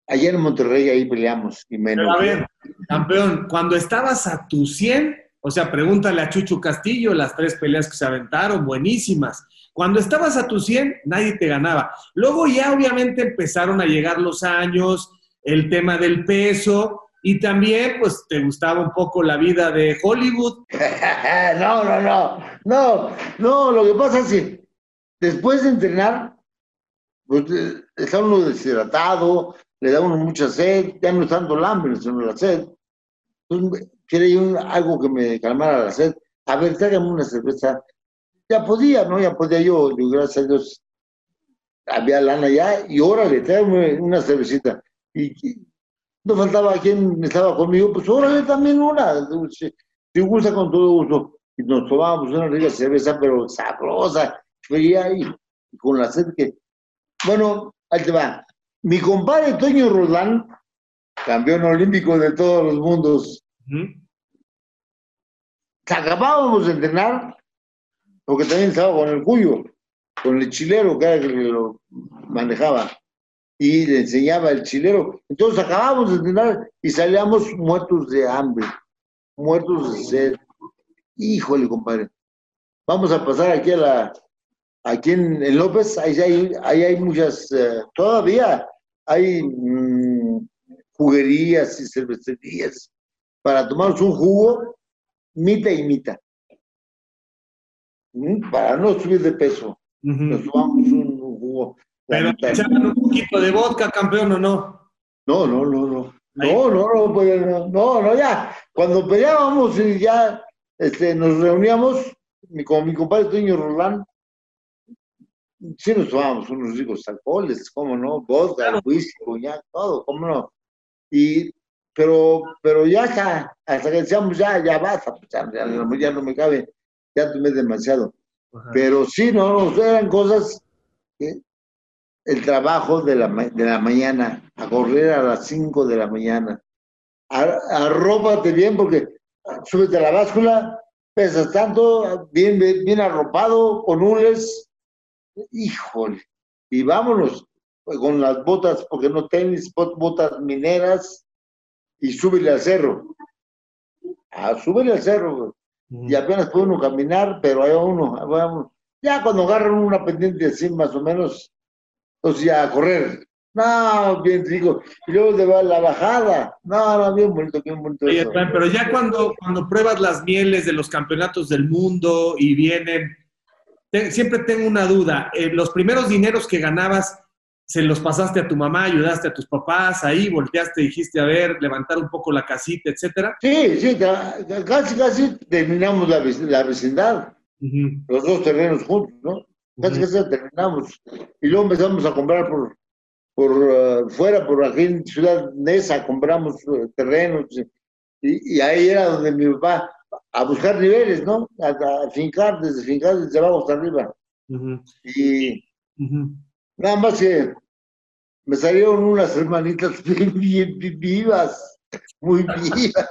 Allá en Monterrey, ahí peleamos. Y me noqueó. A ver, campeón, cuando estabas a tu cien, o sea, pregúntale a Chucho Castillo, las tres peleas que se aventaron, buenísimas. Cuando estabas a tu cien, nadie te ganaba. Luego ya obviamente empezaron a llegar los años... el tema del peso, y también, pues, te gustaba un poco la vida de Hollywood. No, no, no, no, no, lo que pasa es que después de entrenar, pues, está uno deshidratado, le da uno mucha sed, ya no está dando el hambre, sino la sed. Entonces, quería un, algo que me calmara la sed. A ver, tráigame una cerveza. Ya podía, ¿no? Ya podía yo, yo gracias a Dios, había lana ya, y órale, tráigame una cervecita. Y no faltaba quien estaba conmigo, pues órale también una, si, si gusta, con todo gusto. Y nos tomábamos una rica cerveza, pero sabrosa, fría, y, y con la sed que... Bueno, ahí te va. Mi compadre Toño Roldán, campeón olímpico de todos los mundos, ¿Mm? acabábamos de entrenar, porque también estaba con el Cuyo, con el Chilero, que era el que lo manejaba. Y le enseñaba el Chilero. Entonces acabábamos de entrenar y salíamos muertos de hambre, muertos de sed. Híjole, compadre. Vamos a pasar aquí a la... Aquí en, en López, ahí hay, ahí hay muchas... Eh, todavía hay mmm, juguerías y cervecerías para tomarnos un jugo mitad y mitad. ¿Mm? Para no subir de peso. Uh -huh. Nos tomamos un, un jugo. Pero echaron un poquito de vodka, campeón, ¿o no? No, no, no, no. No, no, no, pues, no, no, no, ya. Cuando peleábamos y ya este, nos reuníamos, mi, con mi compadre Toño Rolán, sí nos tomábamos unos ricos alcoholes, ¿cómo no? Vodka, claro. Whisky, coñac, todo, ¿cómo no? Y, pero, pero ya hasta, hasta que decíamos, ya, ya basta, ya, ya, ya no me cabe, ya tomé demasiado. Ajá. Pero sí, no, no, eran cosas que... El trabajo de la, de la mañana, a correr a las cinco de la mañana. Ar, arrópate bien porque súbete a la báscula, pesas tanto, bien, bien, bien arropado, con hules. Híjole, y vámonos con las botas, porque no tenis, botas mineras, y súbele al cerro. Ah, súbele al cerro, mm. Y apenas puede uno caminar, pero ahí va uno, ahí va uno. Ya cuando agarran una pendiente así, más o menos. Entonces ya a correr, no, bien rico, y luego te va la bajada, no, no, bien bonito, bien bonito. Oye, Juan, pero ya cuando, cuando pruebas las mieles de los campeonatos del mundo y vienen, te, siempre tengo una duda, eh, los primeros dineros que ganabas, ¿se los pasaste a tu mamá, ayudaste a tus papás, ahí volteaste, dijiste, a ver, levantar un poco la casita, etcétera? Sí, sí, casi, casi terminamos la, la vecindad, uh-huh. Los dos terrenos juntos, ¿no? Casi que se terminamos. Y luego empezamos a comprar por, por uh, fuera, por aquí en Ciudad Neza, compramos uh, terrenos. Y, y ahí era donde mi papá, a buscar niveles, ¿no? A, a fincar, desde fincar, desde abajo hasta arriba. Uh-huh. Y uh-huh. Nada más que me salieron unas hermanitas bien, bien, bien vivas, muy vivas.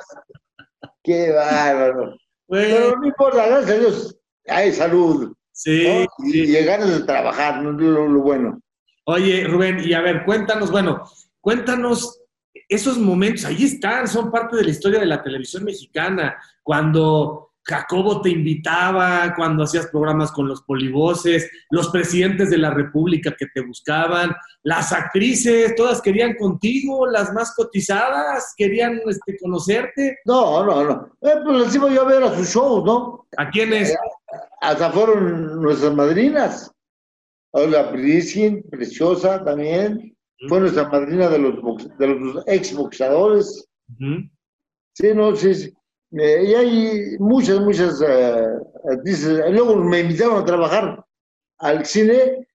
¡Qué bárbaro! Bueno. Pero no importa, gracias a Dios, hay salud. Sí, ¿no? Y, sí. Y ganas de trabajar, ¿no? Lo, lo bueno. Oye, Rubén, y a ver, cuéntanos, bueno, cuéntanos esos momentos, ahí están, son parte de la historia de la televisión mexicana, cuando Jacobo te invitaba, cuando hacías programas con los polivoces, los presidentes de la república que te buscaban, las actrices, todas querían contigo, las más cotizadas, querían este, conocerte. No, no, no, eh, pues les iba yo a ver a sus shows, ¿no? ¿A quiénes? Eh, Hasta fueron nuestras madrinas. La Priscin, preciosa también. Uh-huh. Fue nuestra madrina de los, box, de los ex boxeadores. Uh-huh. Sí, no, sí, sí. Eh, y hay muchas, muchas uh, artistas. Luego me invitaron a trabajar al cine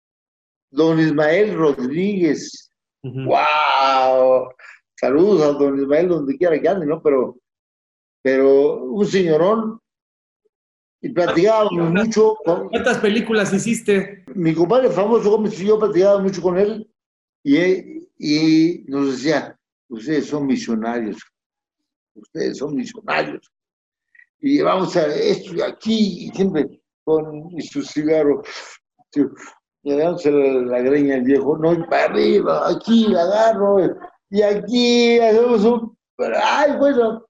don Ismael Rodríguez. Uh-huh. ¡Wow! Saludos a don Ismael donde quiera que ande, ¿no? Pero, pero un señorón. Y platicábamos mucho. Con... ¿Cuántas películas hiciste? Mi compadre famoso Gómez y yo platicaba mucho con él y, él y nos decía, ustedes son misionarios, ustedes son misionarios. Y vamos a esto y aquí, y siempre con su cigarro, le damos la greña al viejo, no, y para arriba, aquí la agarro, y aquí hacemos un... ¡Ay, bueno!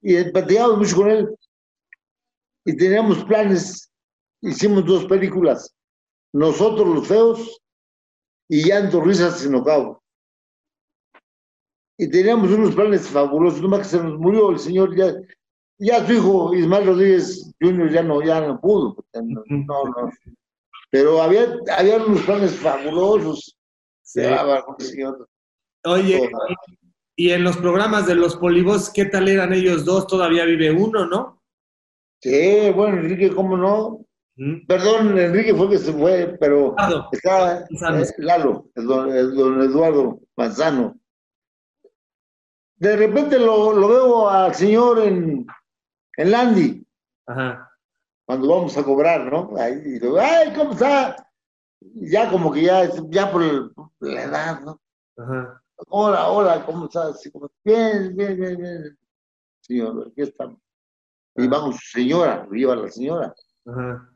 Y platicábamos mucho con él. Y teníamos planes, hicimos dos películas, Nosotros los Feos y Llanto, Risas y Nocao. Y teníamos unos planes fabulosos, nomás que se nos murió el señor, ya, ya su hijo Ismael Rodríguez junior ya no, ya no pudo, no, no. Pero había, había unos planes fabulosos. Sí. Oye, y en los programas de los Polibos, ¿qué tal eran ellos dos? Todavía vive uno, ¿no? Sí, bueno, Enrique, ¿cómo no? ¿Mm? Perdón, Enrique fue que se fue, pero Lado. Estaba eh, Lalo, el don, el don Eduardo Manzano. De repente lo, lo veo al señor en, en Landy. Ajá. Cuando vamos a cobrar, ¿no? Ahí, y digo, ¡ay, cómo está! Ya como que ya, ya por, el, por la edad, ¿no? Ajá. Hola, hola, ¿cómo estás? Bien, bien, bien, bien. Señor, aquí estamos. Y vamos, señora, viva la señora. Ajá.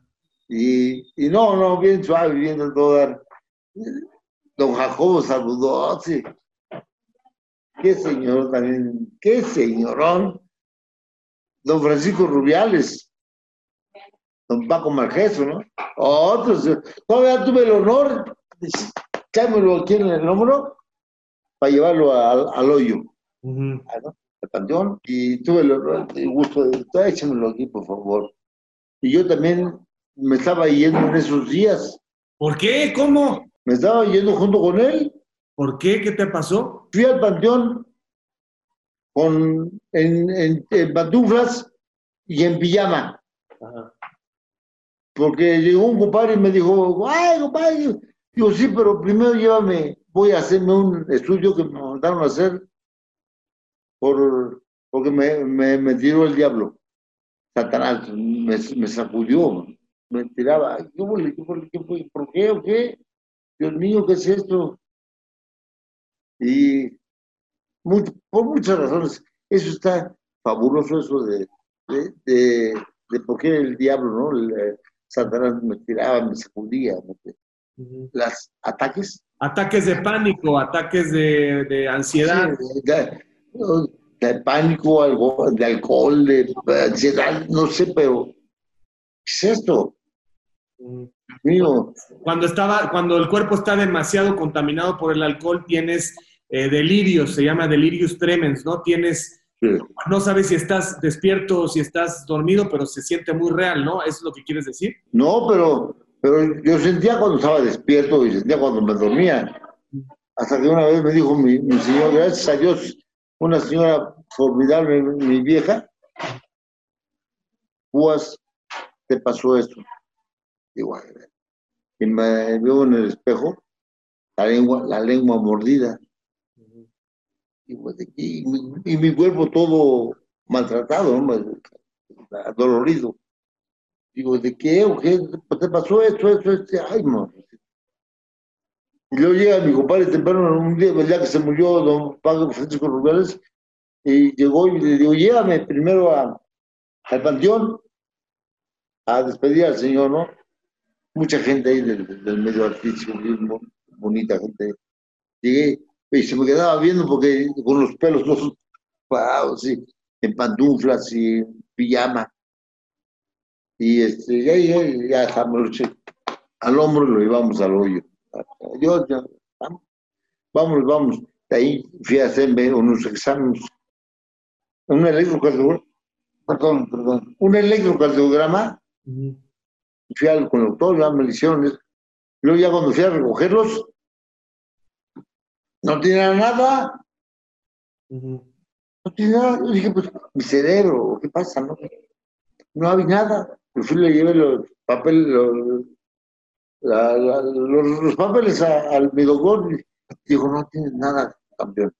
Y, y no, no, bien suave, viendo todo. Don Jacobo saludó, sí. Qué señor también, qué señorón. Don Francisco Rubiales. Don Paco Margeso, ¿no? Otros. Todavía tuve el honor, cámelo aquí en el hombro, para llevarlo al, al hoyo, uh-huh. ¿no? al panteón, y tuve el, el gusto de, échamelo aquí, por favor. Y yo también me estaba yendo en esos días. ¿Por qué? ¿Cómo? Me estaba yendo junto con él. ¿Por qué? ¿Qué te pasó? Fui al panteón con, en, en, en pantuflas y en pijama. Ajá. Porque llegó un compadre y me dijo, ¡ay, compadre! Digo, sí, pero primero llévame, voy a hacerme un estudio que me mandaron a hacer por, porque me, me, me tiró el diablo. Satanás me, me sacudió, me tiraba. ¿Qué fue? ¿Qué fue? ¿Qué fue? ¿Por qué o qué? Dios mío, ¿qué es esto? Y mucho, por muchas razones, eso está fabuloso, eso de, de, de, de por qué el diablo, ¿no? El, Satanás me tiraba, me sacudía. Me, uh-huh. Las ataques. Ataques de pánico, ataques de, de ansiedad. Sí, de, de, de pánico, algo, de alcohol, de, de ansiedad, no sé, pero ¿qué es esto? Uh-huh. Mío. Cuando, estaba, cuando el cuerpo está demasiado contaminado por el alcohol, tienes eh, delirios, se llama delirius tremens, ¿no? Tienes, sí. No sabes si estás despierto o si estás dormido, pero se siente muy real, ¿no? ¿Eso es lo que quieres decir? No, pero, pero yo sentía cuando estaba despierto y sentía cuando me dormía. Hasta que una vez me dijo mi, mi señor, gracias a Dios, una señora formidable, mi vieja, Púas, te pasó esto. Igual. Y me veo en el espejo la lengua, la lengua mordida. Y, pues, y, y mi cuerpo todo maltratado, ¿no? Dolorido. Digo, ¿de qué? ¿O qué? ¿Te pasó esto, esto, esto? Ay, no. Y luego llega mi compadre temprano, un día, ya que se murió don Pablo Francisco Rubiales, y llegó y le digo, llévame primero a, al panteón a despedir al señor, ¿no? Mucha gente ahí del, del medio artístico, muy bonita gente. Llegué y se me quedaba viendo porque con los pelos todos parados, sí, en pantuflas y pijama. Y este, ya, ya, ya estábamos al hombro y lo llevamos al hoyo. Yo, ya, vamos, vamos, vamos. De ahí fui a hacerme unos exámenes. Un electrocardiograma, perdón, perdón, un electrocardiograma. Uh-huh. Fui al conductor, ya me hicieron eso. Luego ya cuando fui a recogerlos, no tenía nada. Uh-huh. No tenía nada. Yo dije, pues, mi cerebro, ¿qué pasa? No, no había nada. Yo fui, le llevé los papeles, los, la, la, los, los papeles a, al mi doctor. Dijo, no tienes nada, campeón.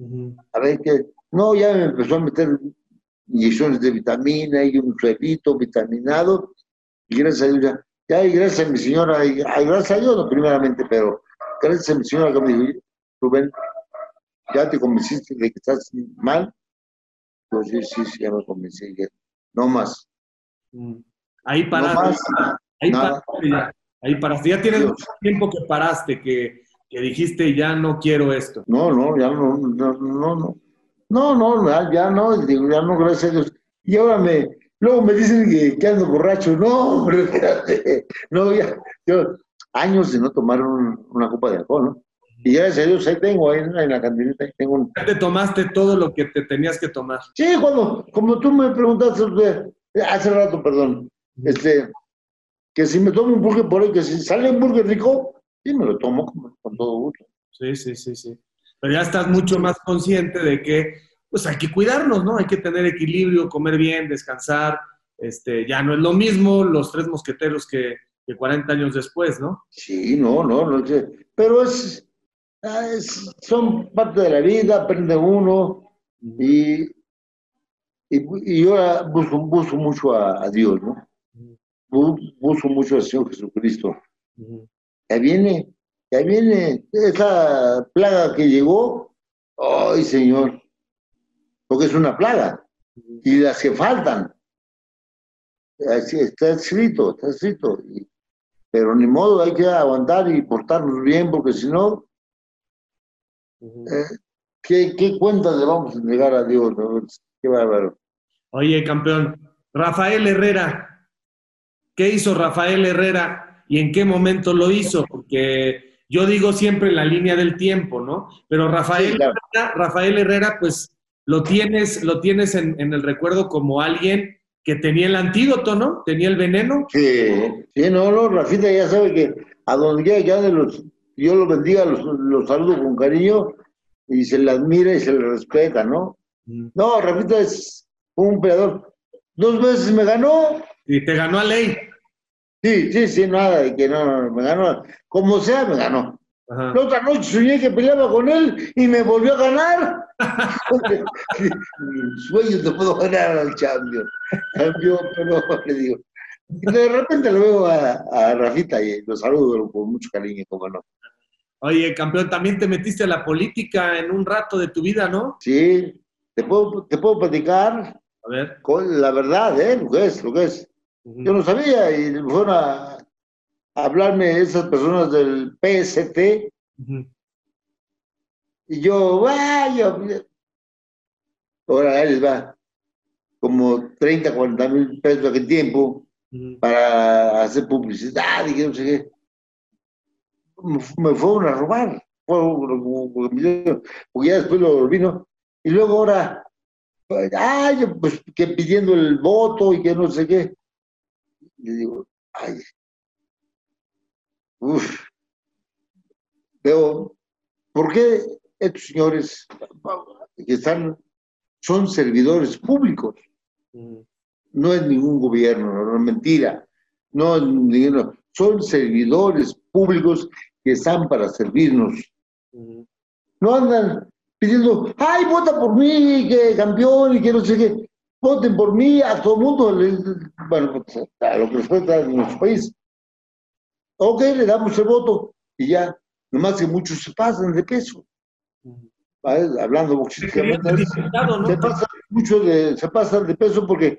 Uh-huh. A ver qué. No, ya me empezó a meter inyecciones de vitamina y un suerito vitaminado. Y gracias a Dios, ya, y gracias a mi señora, y, ay, gracias a Dios, no, primeramente, pero gracias a mi señora que me dijo, Rubén, ya te convenciste de que estás mal. Pues sí, sí, sí, ya me convencí, ya. No más. Ahí paraste. No más, nada, ahí, nada, paraste ya, ahí paraste. Ya tienes mucho tiempo que paraste, que, que dijiste, ya no quiero esto. No, no, ya no, no, no, no. No, no, ya, ya no, digo, ya no, gracias a Dios. Y ahora me... Luego me dicen que, que ando borracho. No, hombre, espérate. No, ya. Yo, años de no tomar un, una copa de alcohol, ¿no? Y gracias a Dios, ahí tengo, ahí en la cantinita, ahí tengo un... ¿Te tomaste todo lo que te tenías que tomar? Sí, cuando, como tú me preguntaste hace rato, perdón, este, que si me tomo un burger por ahí, que si sale un burger rico, sí me lo tomo con, con todo gusto. Sí, sí, sí, sí. Pero ya estás mucho más consciente de que pues hay que cuidarnos, ¿no? Hay que tener equilibrio, comer bien, descansar. Este, ya no es lo mismo los tres mosqueteros que, que cuarenta años después, ¿no? Sí, no, no, no sé. Pero es, es, son parte de la vida, aprende uno. Y, y, y yo busco, busco mucho a, a Dios, ¿no? Busco mucho al Señor Jesucristo. Ya viene, ya viene esa plaga que llegó. ¡Ay, Señor! Porque es una plaga, y las que faltan, así está escrito, está escrito, y, pero ni modo, hay que aguantar y portarnos bien, porque si no, uh-huh. eh, ¿qué, qué cuentas le vamos a negar a Dios? Qué bárbaro. Oye, campeón, Rafael Herrera, ¿qué hizo Rafael Herrera y en qué momento lo hizo? Porque yo digo siempre la línea del tiempo, ¿no? Pero Rafael, sí, claro. Herrera, Rafael Herrera, pues lo tienes, lo tienes en, en el recuerdo como alguien que tenía el antídoto, ¿no? Tenía el veneno. Sí, sí, no, no, Rafita ya sabe que a donde quiera que ande, los, yo lo bendiga, los, los saludo con cariño y se le admira y se le respeta, ¿no? Mm. No, Rafita es un peleador. Dos veces me ganó. Y te ganó a ley. Sí, sí, sí, nada, de que no, no, me ganó. Como sea, me ganó. Ajá. La otra noche soñé que peleaba con él y me volvió a ganar. Sueño, te puedo ganar al champion. Campeón, pero le digo. Y de repente lo veo a, a Rafita y lo saludo con mucho cariño, como no. Oye, campeón, también te metiste a la política en un rato de tu vida, ¿no? Sí, te puedo, te puedo platicar. A ver. Con la verdad, ¿eh? Lo que es, lo que es. Uh -huh. Yo no sabía y fueron a, a hablarme esas personas del P S T. Uh -huh. Y yo, vaya. Ahora él va como treinta, cuarenta mil pesos aquel tiempo, uh -huh. para hacer publicidad y que no sé qué. Me fueron a robar. Porque ya después lo vino. Y luego ahora. Ay, pues que pidiendo el voto y que no sé qué. Le digo, ay, uff, veo, ¿por qué estos señores que están, son servidores públicos? No es ningún gobierno, no es mentira, no es ningún, son servidores públicos que están para servirnos. No andan diciendo, ay, vota por mí, que campeón, y que no sé qué, voten por mí, a todo el mundo, bueno, a lo que respecta a nuestro país. Ok, le damos el voto, y ya, nomás que muchos se pasan de peso. ¿Vale? Hablando boxísticamente, ¿no? Se pasan mucho de, se pasan de peso porque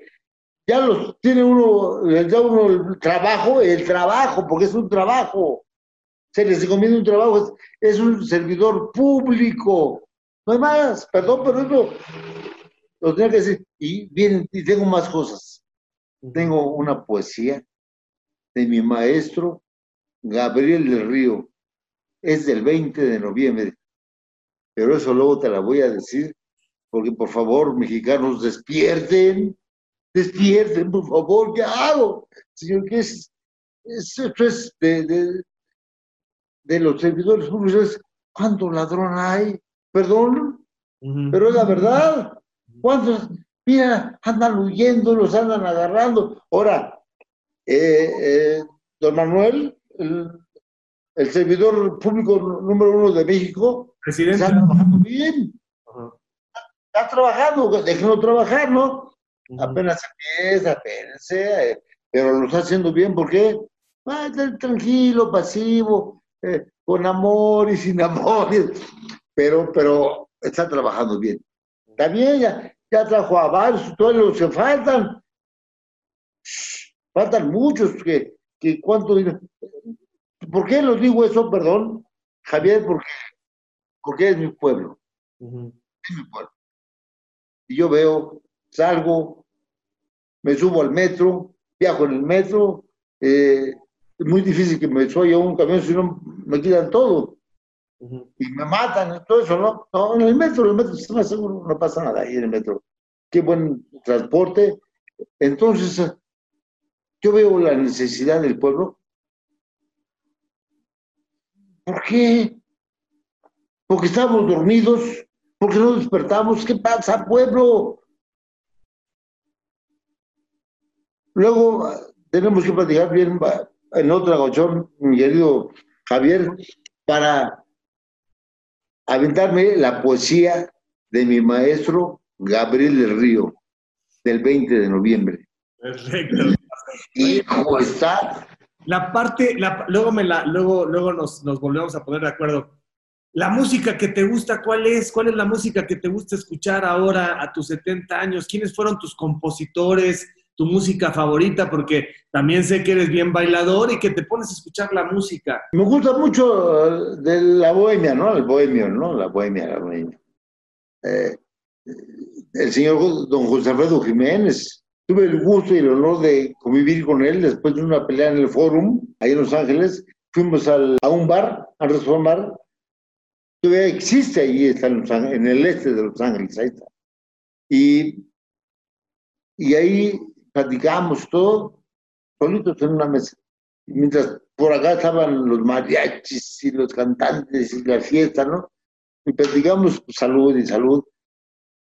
ya los tiene uno, ya uno el trabajo, el trabajo, porque es un trabajo. Se les encomienda un trabajo, es, es un servidor público. No hay más, perdón, pero eso lo tenía que decir. Y bien, y tengo más cosas. Tengo una poesía de mi maestro Gabriel del Río. Es del veinte de noviembre. Pero eso luego te la voy a decir, porque por favor, mexicanos, despierten. Despierten, por favor, ¿qué hago? Señor, ¿qué es? Esto es de, de, de los servidores públicos. ¿Cuánto ladrón hay? Perdón, uh-huh. Pero es la verdad. ¿Cuántos, mira, andan huyendo, los andan agarrando? Ahora, eh, eh, don Manuel, el, el servidor público número uno de México, presidente, está trabajando bien. Uh-huh. Está, está trabajando, déjenlo trabajar, ¿no? Uh-huh. Apenas empieza, apenas, eh, pero lo está haciendo bien, ¿por qué? Ah, tranquilo, pasivo, eh, con amor y sin amor. Pero, pero está trabajando bien. También ya, ya trajo a varios, todos los que faltan. Shh, faltan muchos que, que cuánto... ¿Por qué los digo eso, perdón, Javier? Porque, porque es mi pueblo. Uh-huh. Es mi pueblo. Y yo veo, salgo, me subo al metro, viajo en el metro. Eh, es muy difícil que me suba yo a un camión, si no me quitan todo. Uh-huh. Y me matan, todo eso, ¿no? No, en el metro, en el metro, se me aseguro, no pasa nada ahí en el metro. Qué buen transporte. Entonces, yo veo la necesidad del pueblo. ¿Por qué? Porque estamos dormidos, porque no despertamos. ¿Qué pasa, pueblo? Luego, tenemos que platicar bien en otra ocasión, mi querido Javier, para aventarme la poesía de mi maestro Gabriel del Río, del veinte de noviembre. Perfecto. Hijo, está. La parte, la, luego, me la, luego, luego nos, nos volvemos a poner de acuerdo. La música que te gusta, ¿cuál es? ¿Cuál es la música que te gusta escuchar ahora a tus setenta años? ¿Quiénes fueron tus compositores? ¿Tu música favorita? Porque también sé que eres bien bailador y que te pones a escuchar la música. Me gusta mucho de la bohemia, ¿no? El bohemio, ¿no? La bohemia, la bohemia. Eh, el señor don José Alfredo Jiménez. Tuve el gusto y el honor de convivir con él después de una pelea en el Fórum, ahí en Los Ángeles. fuimos al, a un bar, a reformar. Todavía existe ahí, está en, Los Ángeles, en el este de Los Ángeles, ahí está. Y, y ahí platicábamos todo, solitos en una mesa. Y mientras por acá estaban los mariachis y los cantantes y la fiesta, ¿no? Y platicamos salud y salud.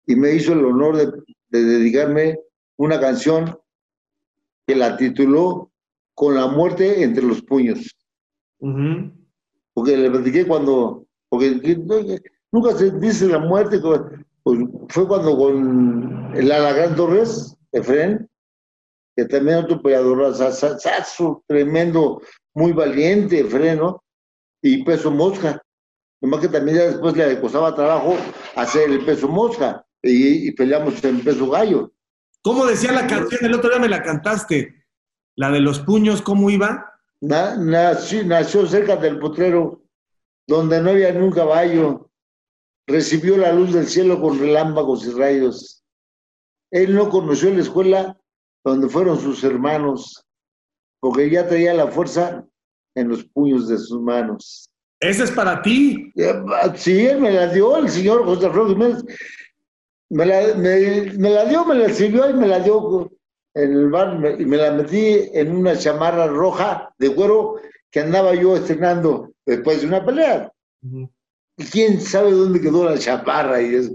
Y me hizo el honor de, de dedicarme una canción que la tituló Con la muerte entre los puños. Uh-huh. Porque le platiqué cuando... Porque nunca se dice la muerte. Pues fue cuando con el Alagán Torres, Efrén, que también era otro peleador, sazo, tremendo, muy valiente, Efrén, ¿no? Y peso mosca. Nomás que también ya después le costaba trabajo hacer el peso mosca. Y, y peleamos en peso gallo. ¿Cómo decía la canción? El otro día me la cantaste. La de los puños, ¿cómo iba? Na, nació, nació cerca del potrero, donde no había ni un caballo. Recibió la luz del cielo con relámpagos y rayos. Él no conoció la escuela donde fueron sus hermanos, porque ya traía la fuerza en los puños de sus manos. ¿Esa es para ti? Sí, él me la dio el señor José Alfredo Jiménez. Me la, me, me la dio, me la sirvió y me la dio en el bar y me, me la metí en una chamarra roja de cuero que andaba yo estrenando después de una pelea. Uh-huh. Y quién sabe dónde quedó la chamarra y eso.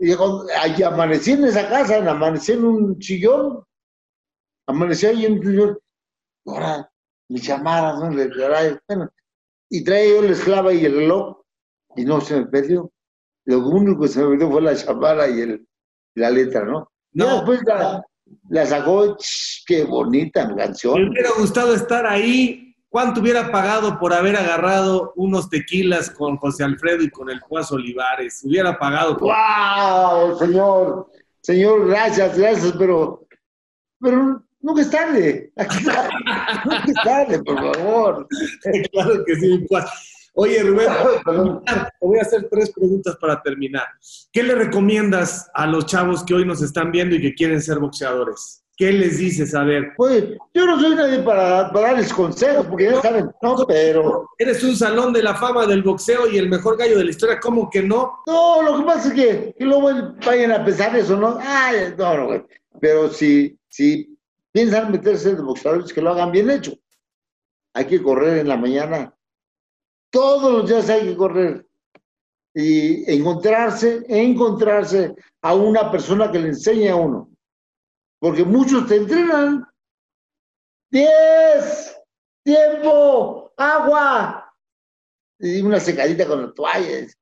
Y cuando, ahí amanecí en esa casa, amanecí en un sillón, amanecí ahí en un sillón. Ahora, mi chamarra, ¿dónde trae? Bueno, y traía yo la esclava y el reloj y no se me perdió. Lo único que se me metió fue la chamarra y, el, y la letra, ¿no? No, ya después la, la sacó, ch, qué bonita mi canción. Me hubiera gustado estar ahí. ¿Cuánto hubiera pagado por haber agarrado unos tequilas con José Alfredo y con el Púas Olivares? Hubiera pagado por... ¡Wow, señor! Señor, gracias, gracias, pero... Pero nunca es tarde. Nunca es tarde, por favor. Claro que sí, Púas. Oye, Rubén, te voy a hacer tres preguntas para terminar. ¿Qué le recomiendas a los chavos que hoy nos están viendo y que quieren ser boxeadores? ¿Qué les dices? A ver. Pues yo no soy nadie para, para darles consejos, porque ya saben, no, pero... Eres un salón de la fama del boxeo y el mejor gallo de la historia, ¿cómo que no? No, lo que pasa es que, que luego vayan a pensar eso, ¿no? Ay, no, no, güey. Pero si, si piensan meterse de boxeadores, que lo hagan bien hecho. Hay que correr en la mañana. Todos los días hay que correr y encontrarse, encontrarse a una persona que le enseñe a uno. Porque muchos te entrenan. ¡Diez! ¡Tiempo! ¡Agua! Y una secadita con las toallas,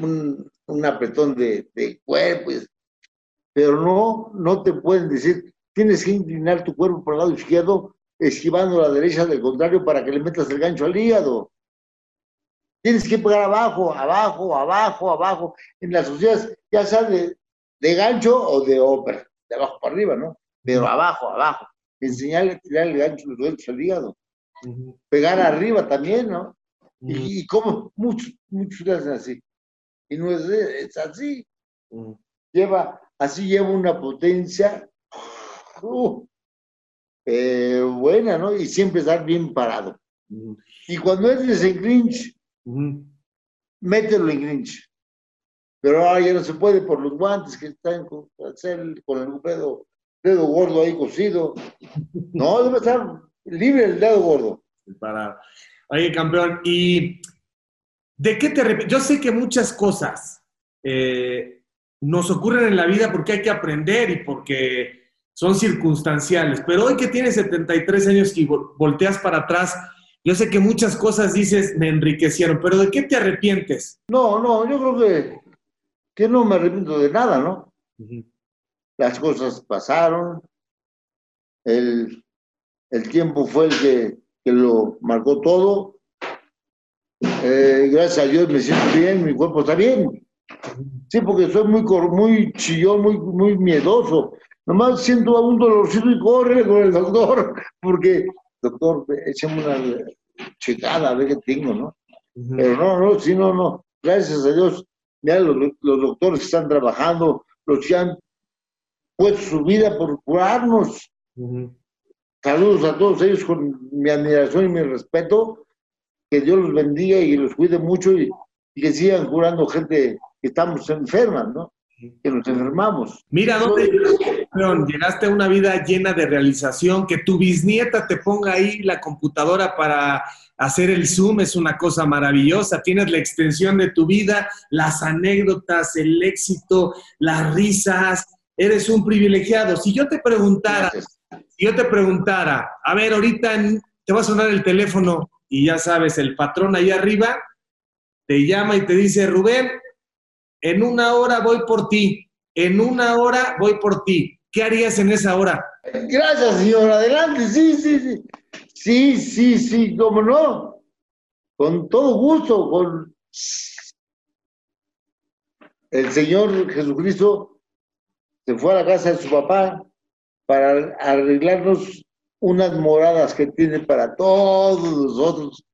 un, un apretón de, de cuerpo. Pero no, no te pueden decir, tienes que inclinar tu cuerpo por el lado izquierdo, esquivando a la derecha del contrario para que le metas el gancho al hígado. Tienes que pegar abajo, abajo, abajo, abajo, en las sociedades, ya sea de, de gancho o de ópera, de abajo para arriba, ¿no? Pero abajo, abajo. Enseñarle a tirar el gancho, los dedos al hígado. Uh-huh. Pegar arriba también, ¿no? Uh-huh. Y, y como muchos, muchos lo hacen así. Y no es, es así. Uh-huh. Lleva, así lleva una potencia uh, eh, buena, ¿no? Y siempre estar bien parado. Uh-huh. Y cuando eres en clinch, Uh-huh. mételo en clinch, pero ahora ya no se puede por los guantes que están con, con el dedo, dedo gordo ahí cosido. No, debe estar libre el dedo gordo. Para... Oye, campeón, ¿y de qué te arrepientes? Yo sé que muchas cosas eh, nos ocurren en la vida porque hay que aprender y porque son circunstanciales, pero hoy que tienes setenta y tres años y volteas para atrás, yo sé que muchas cosas dices, me enriquecieron, pero ¿de qué te arrepientes? No, no, yo creo que, que no me arrepiento de nada, ¿no? Uh-huh. Las cosas pasaron, el, el tiempo fue el que, que lo marcó todo. Eh, gracias a Dios me siento bien, mi cuerpo está bien. Sí, porque soy muy, muy chillón, muy, muy miedoso. Nomás siento un dolorcito y corre con el doctor, porque... Doctor, échame una checada a ver qué tengo, ¿no? Uh-huh. Pero no, no, sí, no, no. Gracias a Dios, mira, los, los doctores están trabajando, los que han puesto su vida por curarnos. Uh-huh. Saludos a todos ellos con mi admiración y mi respeto. que Dios los bendiga y los cuide mucho y, y que sigan curando gente que estamos enfermas, ¿no? Que nos enfermamos. Mira, ¿dónde llegaste a una vida llena de realización? Que tu bisnieta te ponga ahí la computadora para hacer el Zoom es una cosa maravillosa. Tienes la extensión de tu vida, las anécdotas, el éxito, las risas. Eres un privilegiado. Si yo te preguntara, Gracias. si yo te preguntara, a ver, ahorita te va a sonar el teléfono y ya sabes, el patrón ahí arriba te llama y te dice, Rubén, en una hora voy por ti, en una hora voy por ti. ¿Qué harías en esa hora? Gracias, señor. Adelante, sí, sí, sí. Sí, sí, sí, cómo no. Con todo gusto, con... El Señor Jesucristo se fue a la casa de su papá para arreglarnos unas moradas que tiene para todos nosotros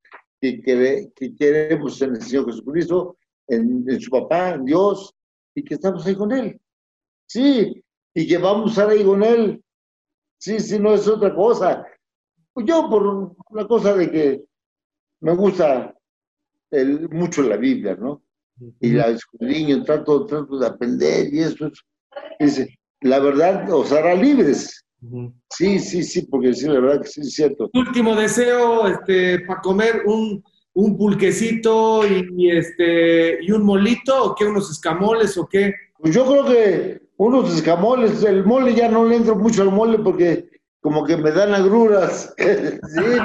que, que, que queremos en el Señor Jesucristo. En, en su papá, en Dios, y que estamos ahí con él. Sí, y que vamos a estar ahí con él. Sí, sí, no es otra cosa. Yo por una cosa de que me gusta el, mucho la Biblia, ¿no? Y la escudriño, trato, trato de aprender y eso. Dice, la verdad os hará libres. Sí, sí, sí, porque sí, la verdad que sí es cierto. Último deseo, este, para comer un... ¿Un pulquecito y, y, este, y un molito? ¿O qué? ¿Unos escamoles o qué? Pues yo creo que unos escamoles. El mole ya no le entro mucho al mole porque como que me dan agruras. ¿Sí?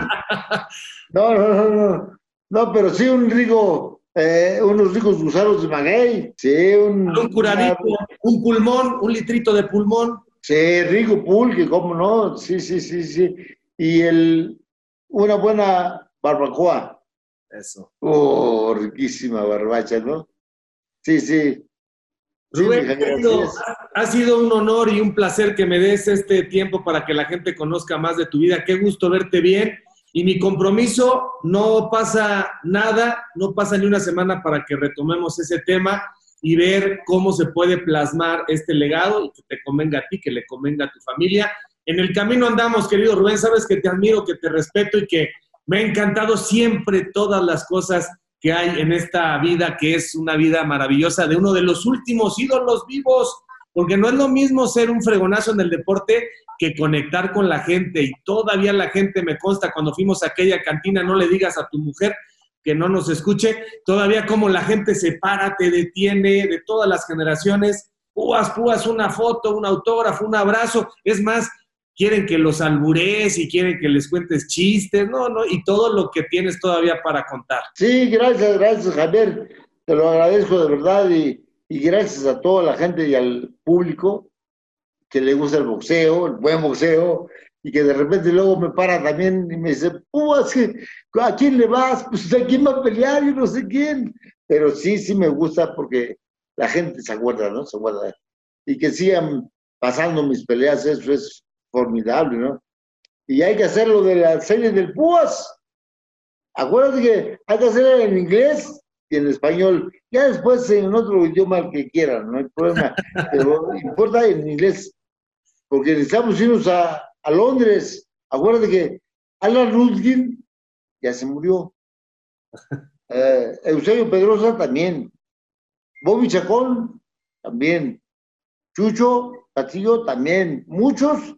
No, no, no, no. No, pero sí un rico, eh, unos ricos gusanos de maguey. Sí, un... Un curadito, una... un pulmón, un litrito de pulmón. Sí, rico pulque, cómo no. Sí, sí, sí, sí. Y el, una buena barbacoa. Eso. Oh, riquísima barbacha, ¿no? Sí, sí. Rubén, sí, ha sido un honor y un placer que me des este tiempo para que la gente conozca más de tu vida. Qué gusto verte bien. Y mi compromiso, no pasa nada, no pasa ni una semana para que retomemos ese tema y ver cómo se puede plasmar este legado y que te convenga a ti, que le convenga a tu familia. En el camino andamos, querido Rubén. Sabes que te admiro, que te respeto y que me ha encantado siempre todas las cosas que hay en esta vida, que es una vida maravillosa de uno de los últimos ídolos vivos, porque no es lo mismo ser un fregonazo en el deporte que conectar con la gente, y todavía la gente me consta, cuando fuimos a aquella cantina, no le digas a tu mujer que no nos escuche, todavía como la gente se para, te detiene, de todas las generaciones, púas, púas, una foto, un autógrafo, un abrazo, es más, quieren que los alburees y quieren que les cuentes chistes, no, no, y todo lo que tienes todavía para contar. Sí, gracias, gracias, Javier. Te lo agradezco de verdad y, y gracias a toda la gente y al público que le gusta el boxeo, el buen boxeo, y que de repente luego me para también y me dice, Púas, ¿a quién le vas? Pues a quién va a pelear y no sé quién. Pero sí, sí me gusta porque la gente se acuerda, ¿no? Se acuerda. Y que sigan pasando mis peleas, eso es formidable, ¿no? Y hay que hacerlo de la serie del Púas. Acuérdate que hay que hacerlo en inglés y en español. Ya después en otro idioma que quieran, no hay problema. Pero importa en inglés. Porque necesitamos irnos a, a Londres. Acuérdate que Alan Rudkin ya se murió. Eh, Eusebio Pedrosa también. Bobby Chacón también. Chucho Castillo también. Muchos.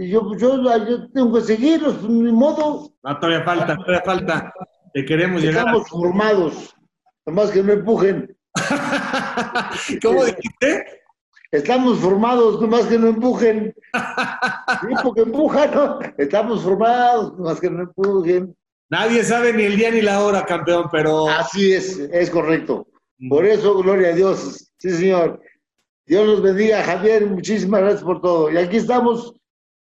Y yo, yo, yo tengo que seguirlos, ni modo. No, todavía falta, todavía falta. Te queremos llegar. Estamos formados. Nomás que no empujen. ¿Cómo dijiste? Estamos formados, nomás que no empujen. Tiempo que empujan, ¿no? Estamos formados, nomás que no empujen. Nadie sabe ni el día ni la hora, campeón, pero... Así es, es correcto. Por eso, gloria a Dios. Sí, señor. Dios los bendiga, Javier. Muchísimas gracias por todo. Y aquí estamos...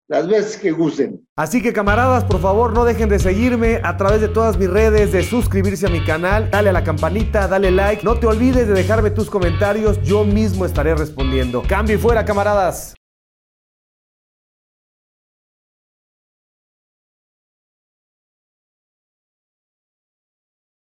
las veces que gusten. Así que camaradas, por favor, no dejen de seguirme a través de todas mis redes, de suscribirse a mi canal, dale a la campanita, dale like, no te olvides de dejarme tus comentarios, yo mismo estaré respondiendo. Cambio y fuera, camaradas.